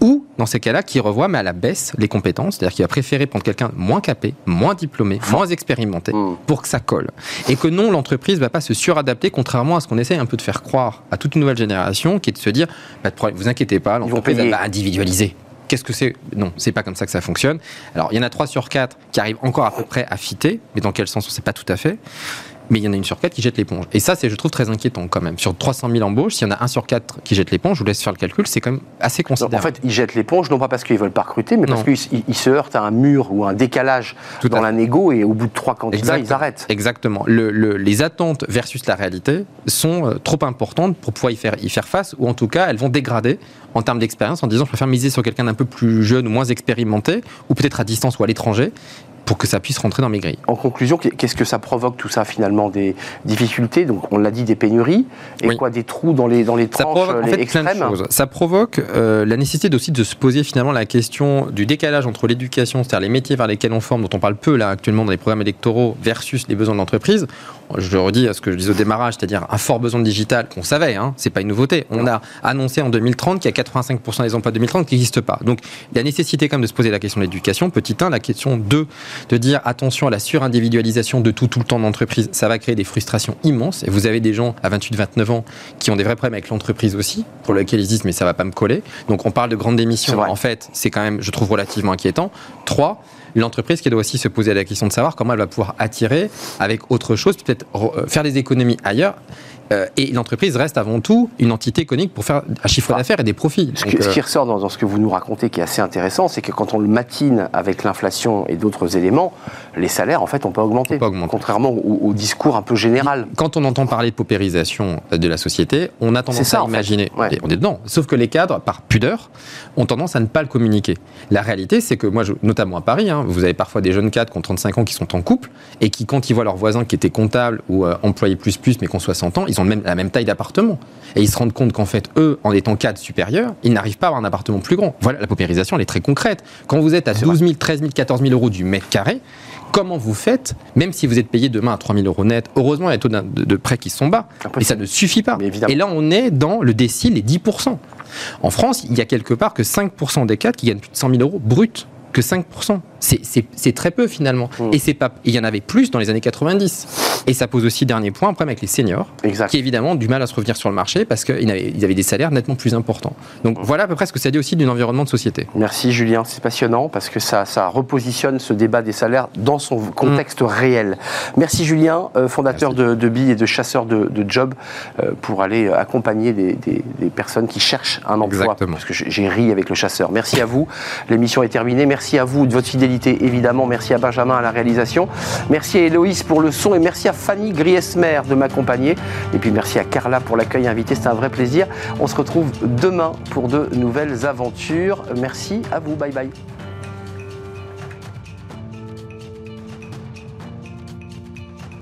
Ou, dans ces cas-là, qui revoit, mais à la baisse, les compétences. C'est-à-dire qu'il va préférer prendre quelqu'un moins capé, moins diplômé, moins expérimenté, mmh. pour que ça colle. Et que non, l'entreprise ne va pas se suradapter, contrairement à ce qu'on essaie un peu de faire croire à toute une nouvelle génération, qui est de se dire, pas de problème, vous inquiétez pas, l'entreprise va individualiser. Qu'est-ce que c'est? Non, c'est pas comme ça que ça fonctionne. Alors, il y en a trois sur quatre qui arrivent encore à peu près à fitter, mais dans quel sens on ne sait pas tout à fait. Mais il y en a une sur quatre qui jette l'éponge. Et ça, c'est, je trouve, très inquiétant quand même. Sur trois cent mille embauches, s'il y en a un sur quatre qui jette l'éponge, je vous laisse faire le calcul, c'est quand même assez considérable. Alors en fait, ils jettent l'éponge, non pas parce qu'ils ne veulent pas recruter, mais non. parce qu'ils se heurtent à un mur ou un décalage Tout dans la négo, et au bout de trois candidats, ils arrêtent. Exactement. Le, le, les attentes versus la réalité sont trop importantes pour pouvoir y faire, y faire face, ou en tout cas, elles vont dégrader en termes d'expérience, en disant, je préfère miser sur quelqu'un d'un peu plus jeune ou moins expérimenté, ou peut-être à distance ou à l'étranger, pour que ça puisse rentrer dans mes grilles. En conclusion, qu'est-ce que ça provoque tout ça finalement? Des difficultés, donc on l'a dit, des pénuries, et oui. quoi, des trous dans les, dans les tranches, ça provoque, les en fait, extrêmes. Plein de choses. Ça provoque euh, la nécessité aussi de se poser finalement la question du décalage entre l'éducation, c'est-à-dire les métiers vers lesquels on forme, dont on parle peu là actuellement dans les programmes électoraux, versus les besoins de l'entreprise. Je redis à ce que je disais au démarrage, c'est-à-dire un fort besoin de digital qu'on savait, hein, c'est pas une nouveauté. On a annoncé en deux mille trente qu'il y a quatre-vingt-cinq pour cent des emplois de deux mille trente qui n'existent pas. Donc la nécessité quand même de se poser la question de l'éducation, petit un, la question deux, de dire attention à la surindividualisation de tout tout le temps d'entreprise, ça va créer des frustrations immenses. Et vous avez des gens à vingt-huit à vingt-neuf ans qui ont des vrais problèmes avec l'entreprise aussi, pour lesquels ils disent mais ça va pas me coller. Donc on parle de grande démission, en fait c'est quand même, je trouve, relativement inquiétant. Trois, l'entreprise qui doit aussi se poser la question de savoir comment elle va pouvoir attirer avec autre chose, peut-être faire des économies ailleurs. Euh, et l'entreprise reste avant tout une entité économique pour faire un chiffre d'affaires et des profits. Ce, Donc, que, ce euh... qui ressort dans, dans ce que vous nous racontez, qui est assez intéressant, c'est que quand on le matine avec l'inflation et d'autres éléments, les salaires en fait n'ont pas augmenté, contrairement au, au discours un peu général. Quand on entend parler de paupérisation de la société, on a tendance ça, à imaginer, ouais. on est dedans, sauf que les cadres, par pudeur, ont tendance à ne pas le communiquer. La réalité, c'est que moi, je, notamment à Paris, hein, vous avez parfois des jeunes cadres qui ont trente-cinq ans, qui sont en couple, et qui, quand ils voient leurs voisins qui étaient comptables ou euh, employés plus plus, mais qui ont soixante ans, ils ont même, la même taille d'appartement. Et ils se rendent compte qu'en fait, eux, en étant cadres supérieurs, ils n'arrivent pas à avoir un appartement plus grand. Voilà, la paupérisation, elle est très concrète. Quand vous êtes à douze mille, treize mille, quatorze mille euros du mètre carré, comment vous faites, même si vous êtes payé demain à trois mille euros net, heureusement, il y a des taux de, de prêt qui sont bas, et ça ne suffit pas. Et là, on est dans le décile, les dix pour cent. En France, il y a quelque part que cinq pour cent des cadres qui gagnent plus de cent mille euros bruts, que cinq pour cent. C'est très peu finalement. Mmh. Et c'est pas, il y en avait plus dans les années quatre-vingt-dix. Et ça pose aussi, dernier point, un problème avec les seniors, exact. qui évidemment ont du mal à se revenir sur le marché parce qu'ils avaient, ils avaient des salaires nettement plus importants. Donc mmh. voilà à peu près ce que ça dit aussi d'un environnement de société. Merci Julien, c'est passionnant parce que ça, ça repositionne ce débat des salaires dans son contexte mmh. réel. Merci Julien, euh, fondateur Merci. de, de Bees et de chasseur de, de jobs, euh, pour aller accompagner des, des, des personnes qui cherchent un emploi. Exactement. Parce que j'ai ri avec le chasseur. Merci à vous, l'émission est terminée. Merci à vous de votre fidélité. Évidemment, merci à Benjamin à la réalisation, merci à Héloïse pour le son et merci à Fanny Griesmer de m'accompagner et puis merci à Carla pour l'accueil invité, c'est un vrai plaisir. On se retrouve demain pour de nouvelles aventures. Merci à vous, bye bye.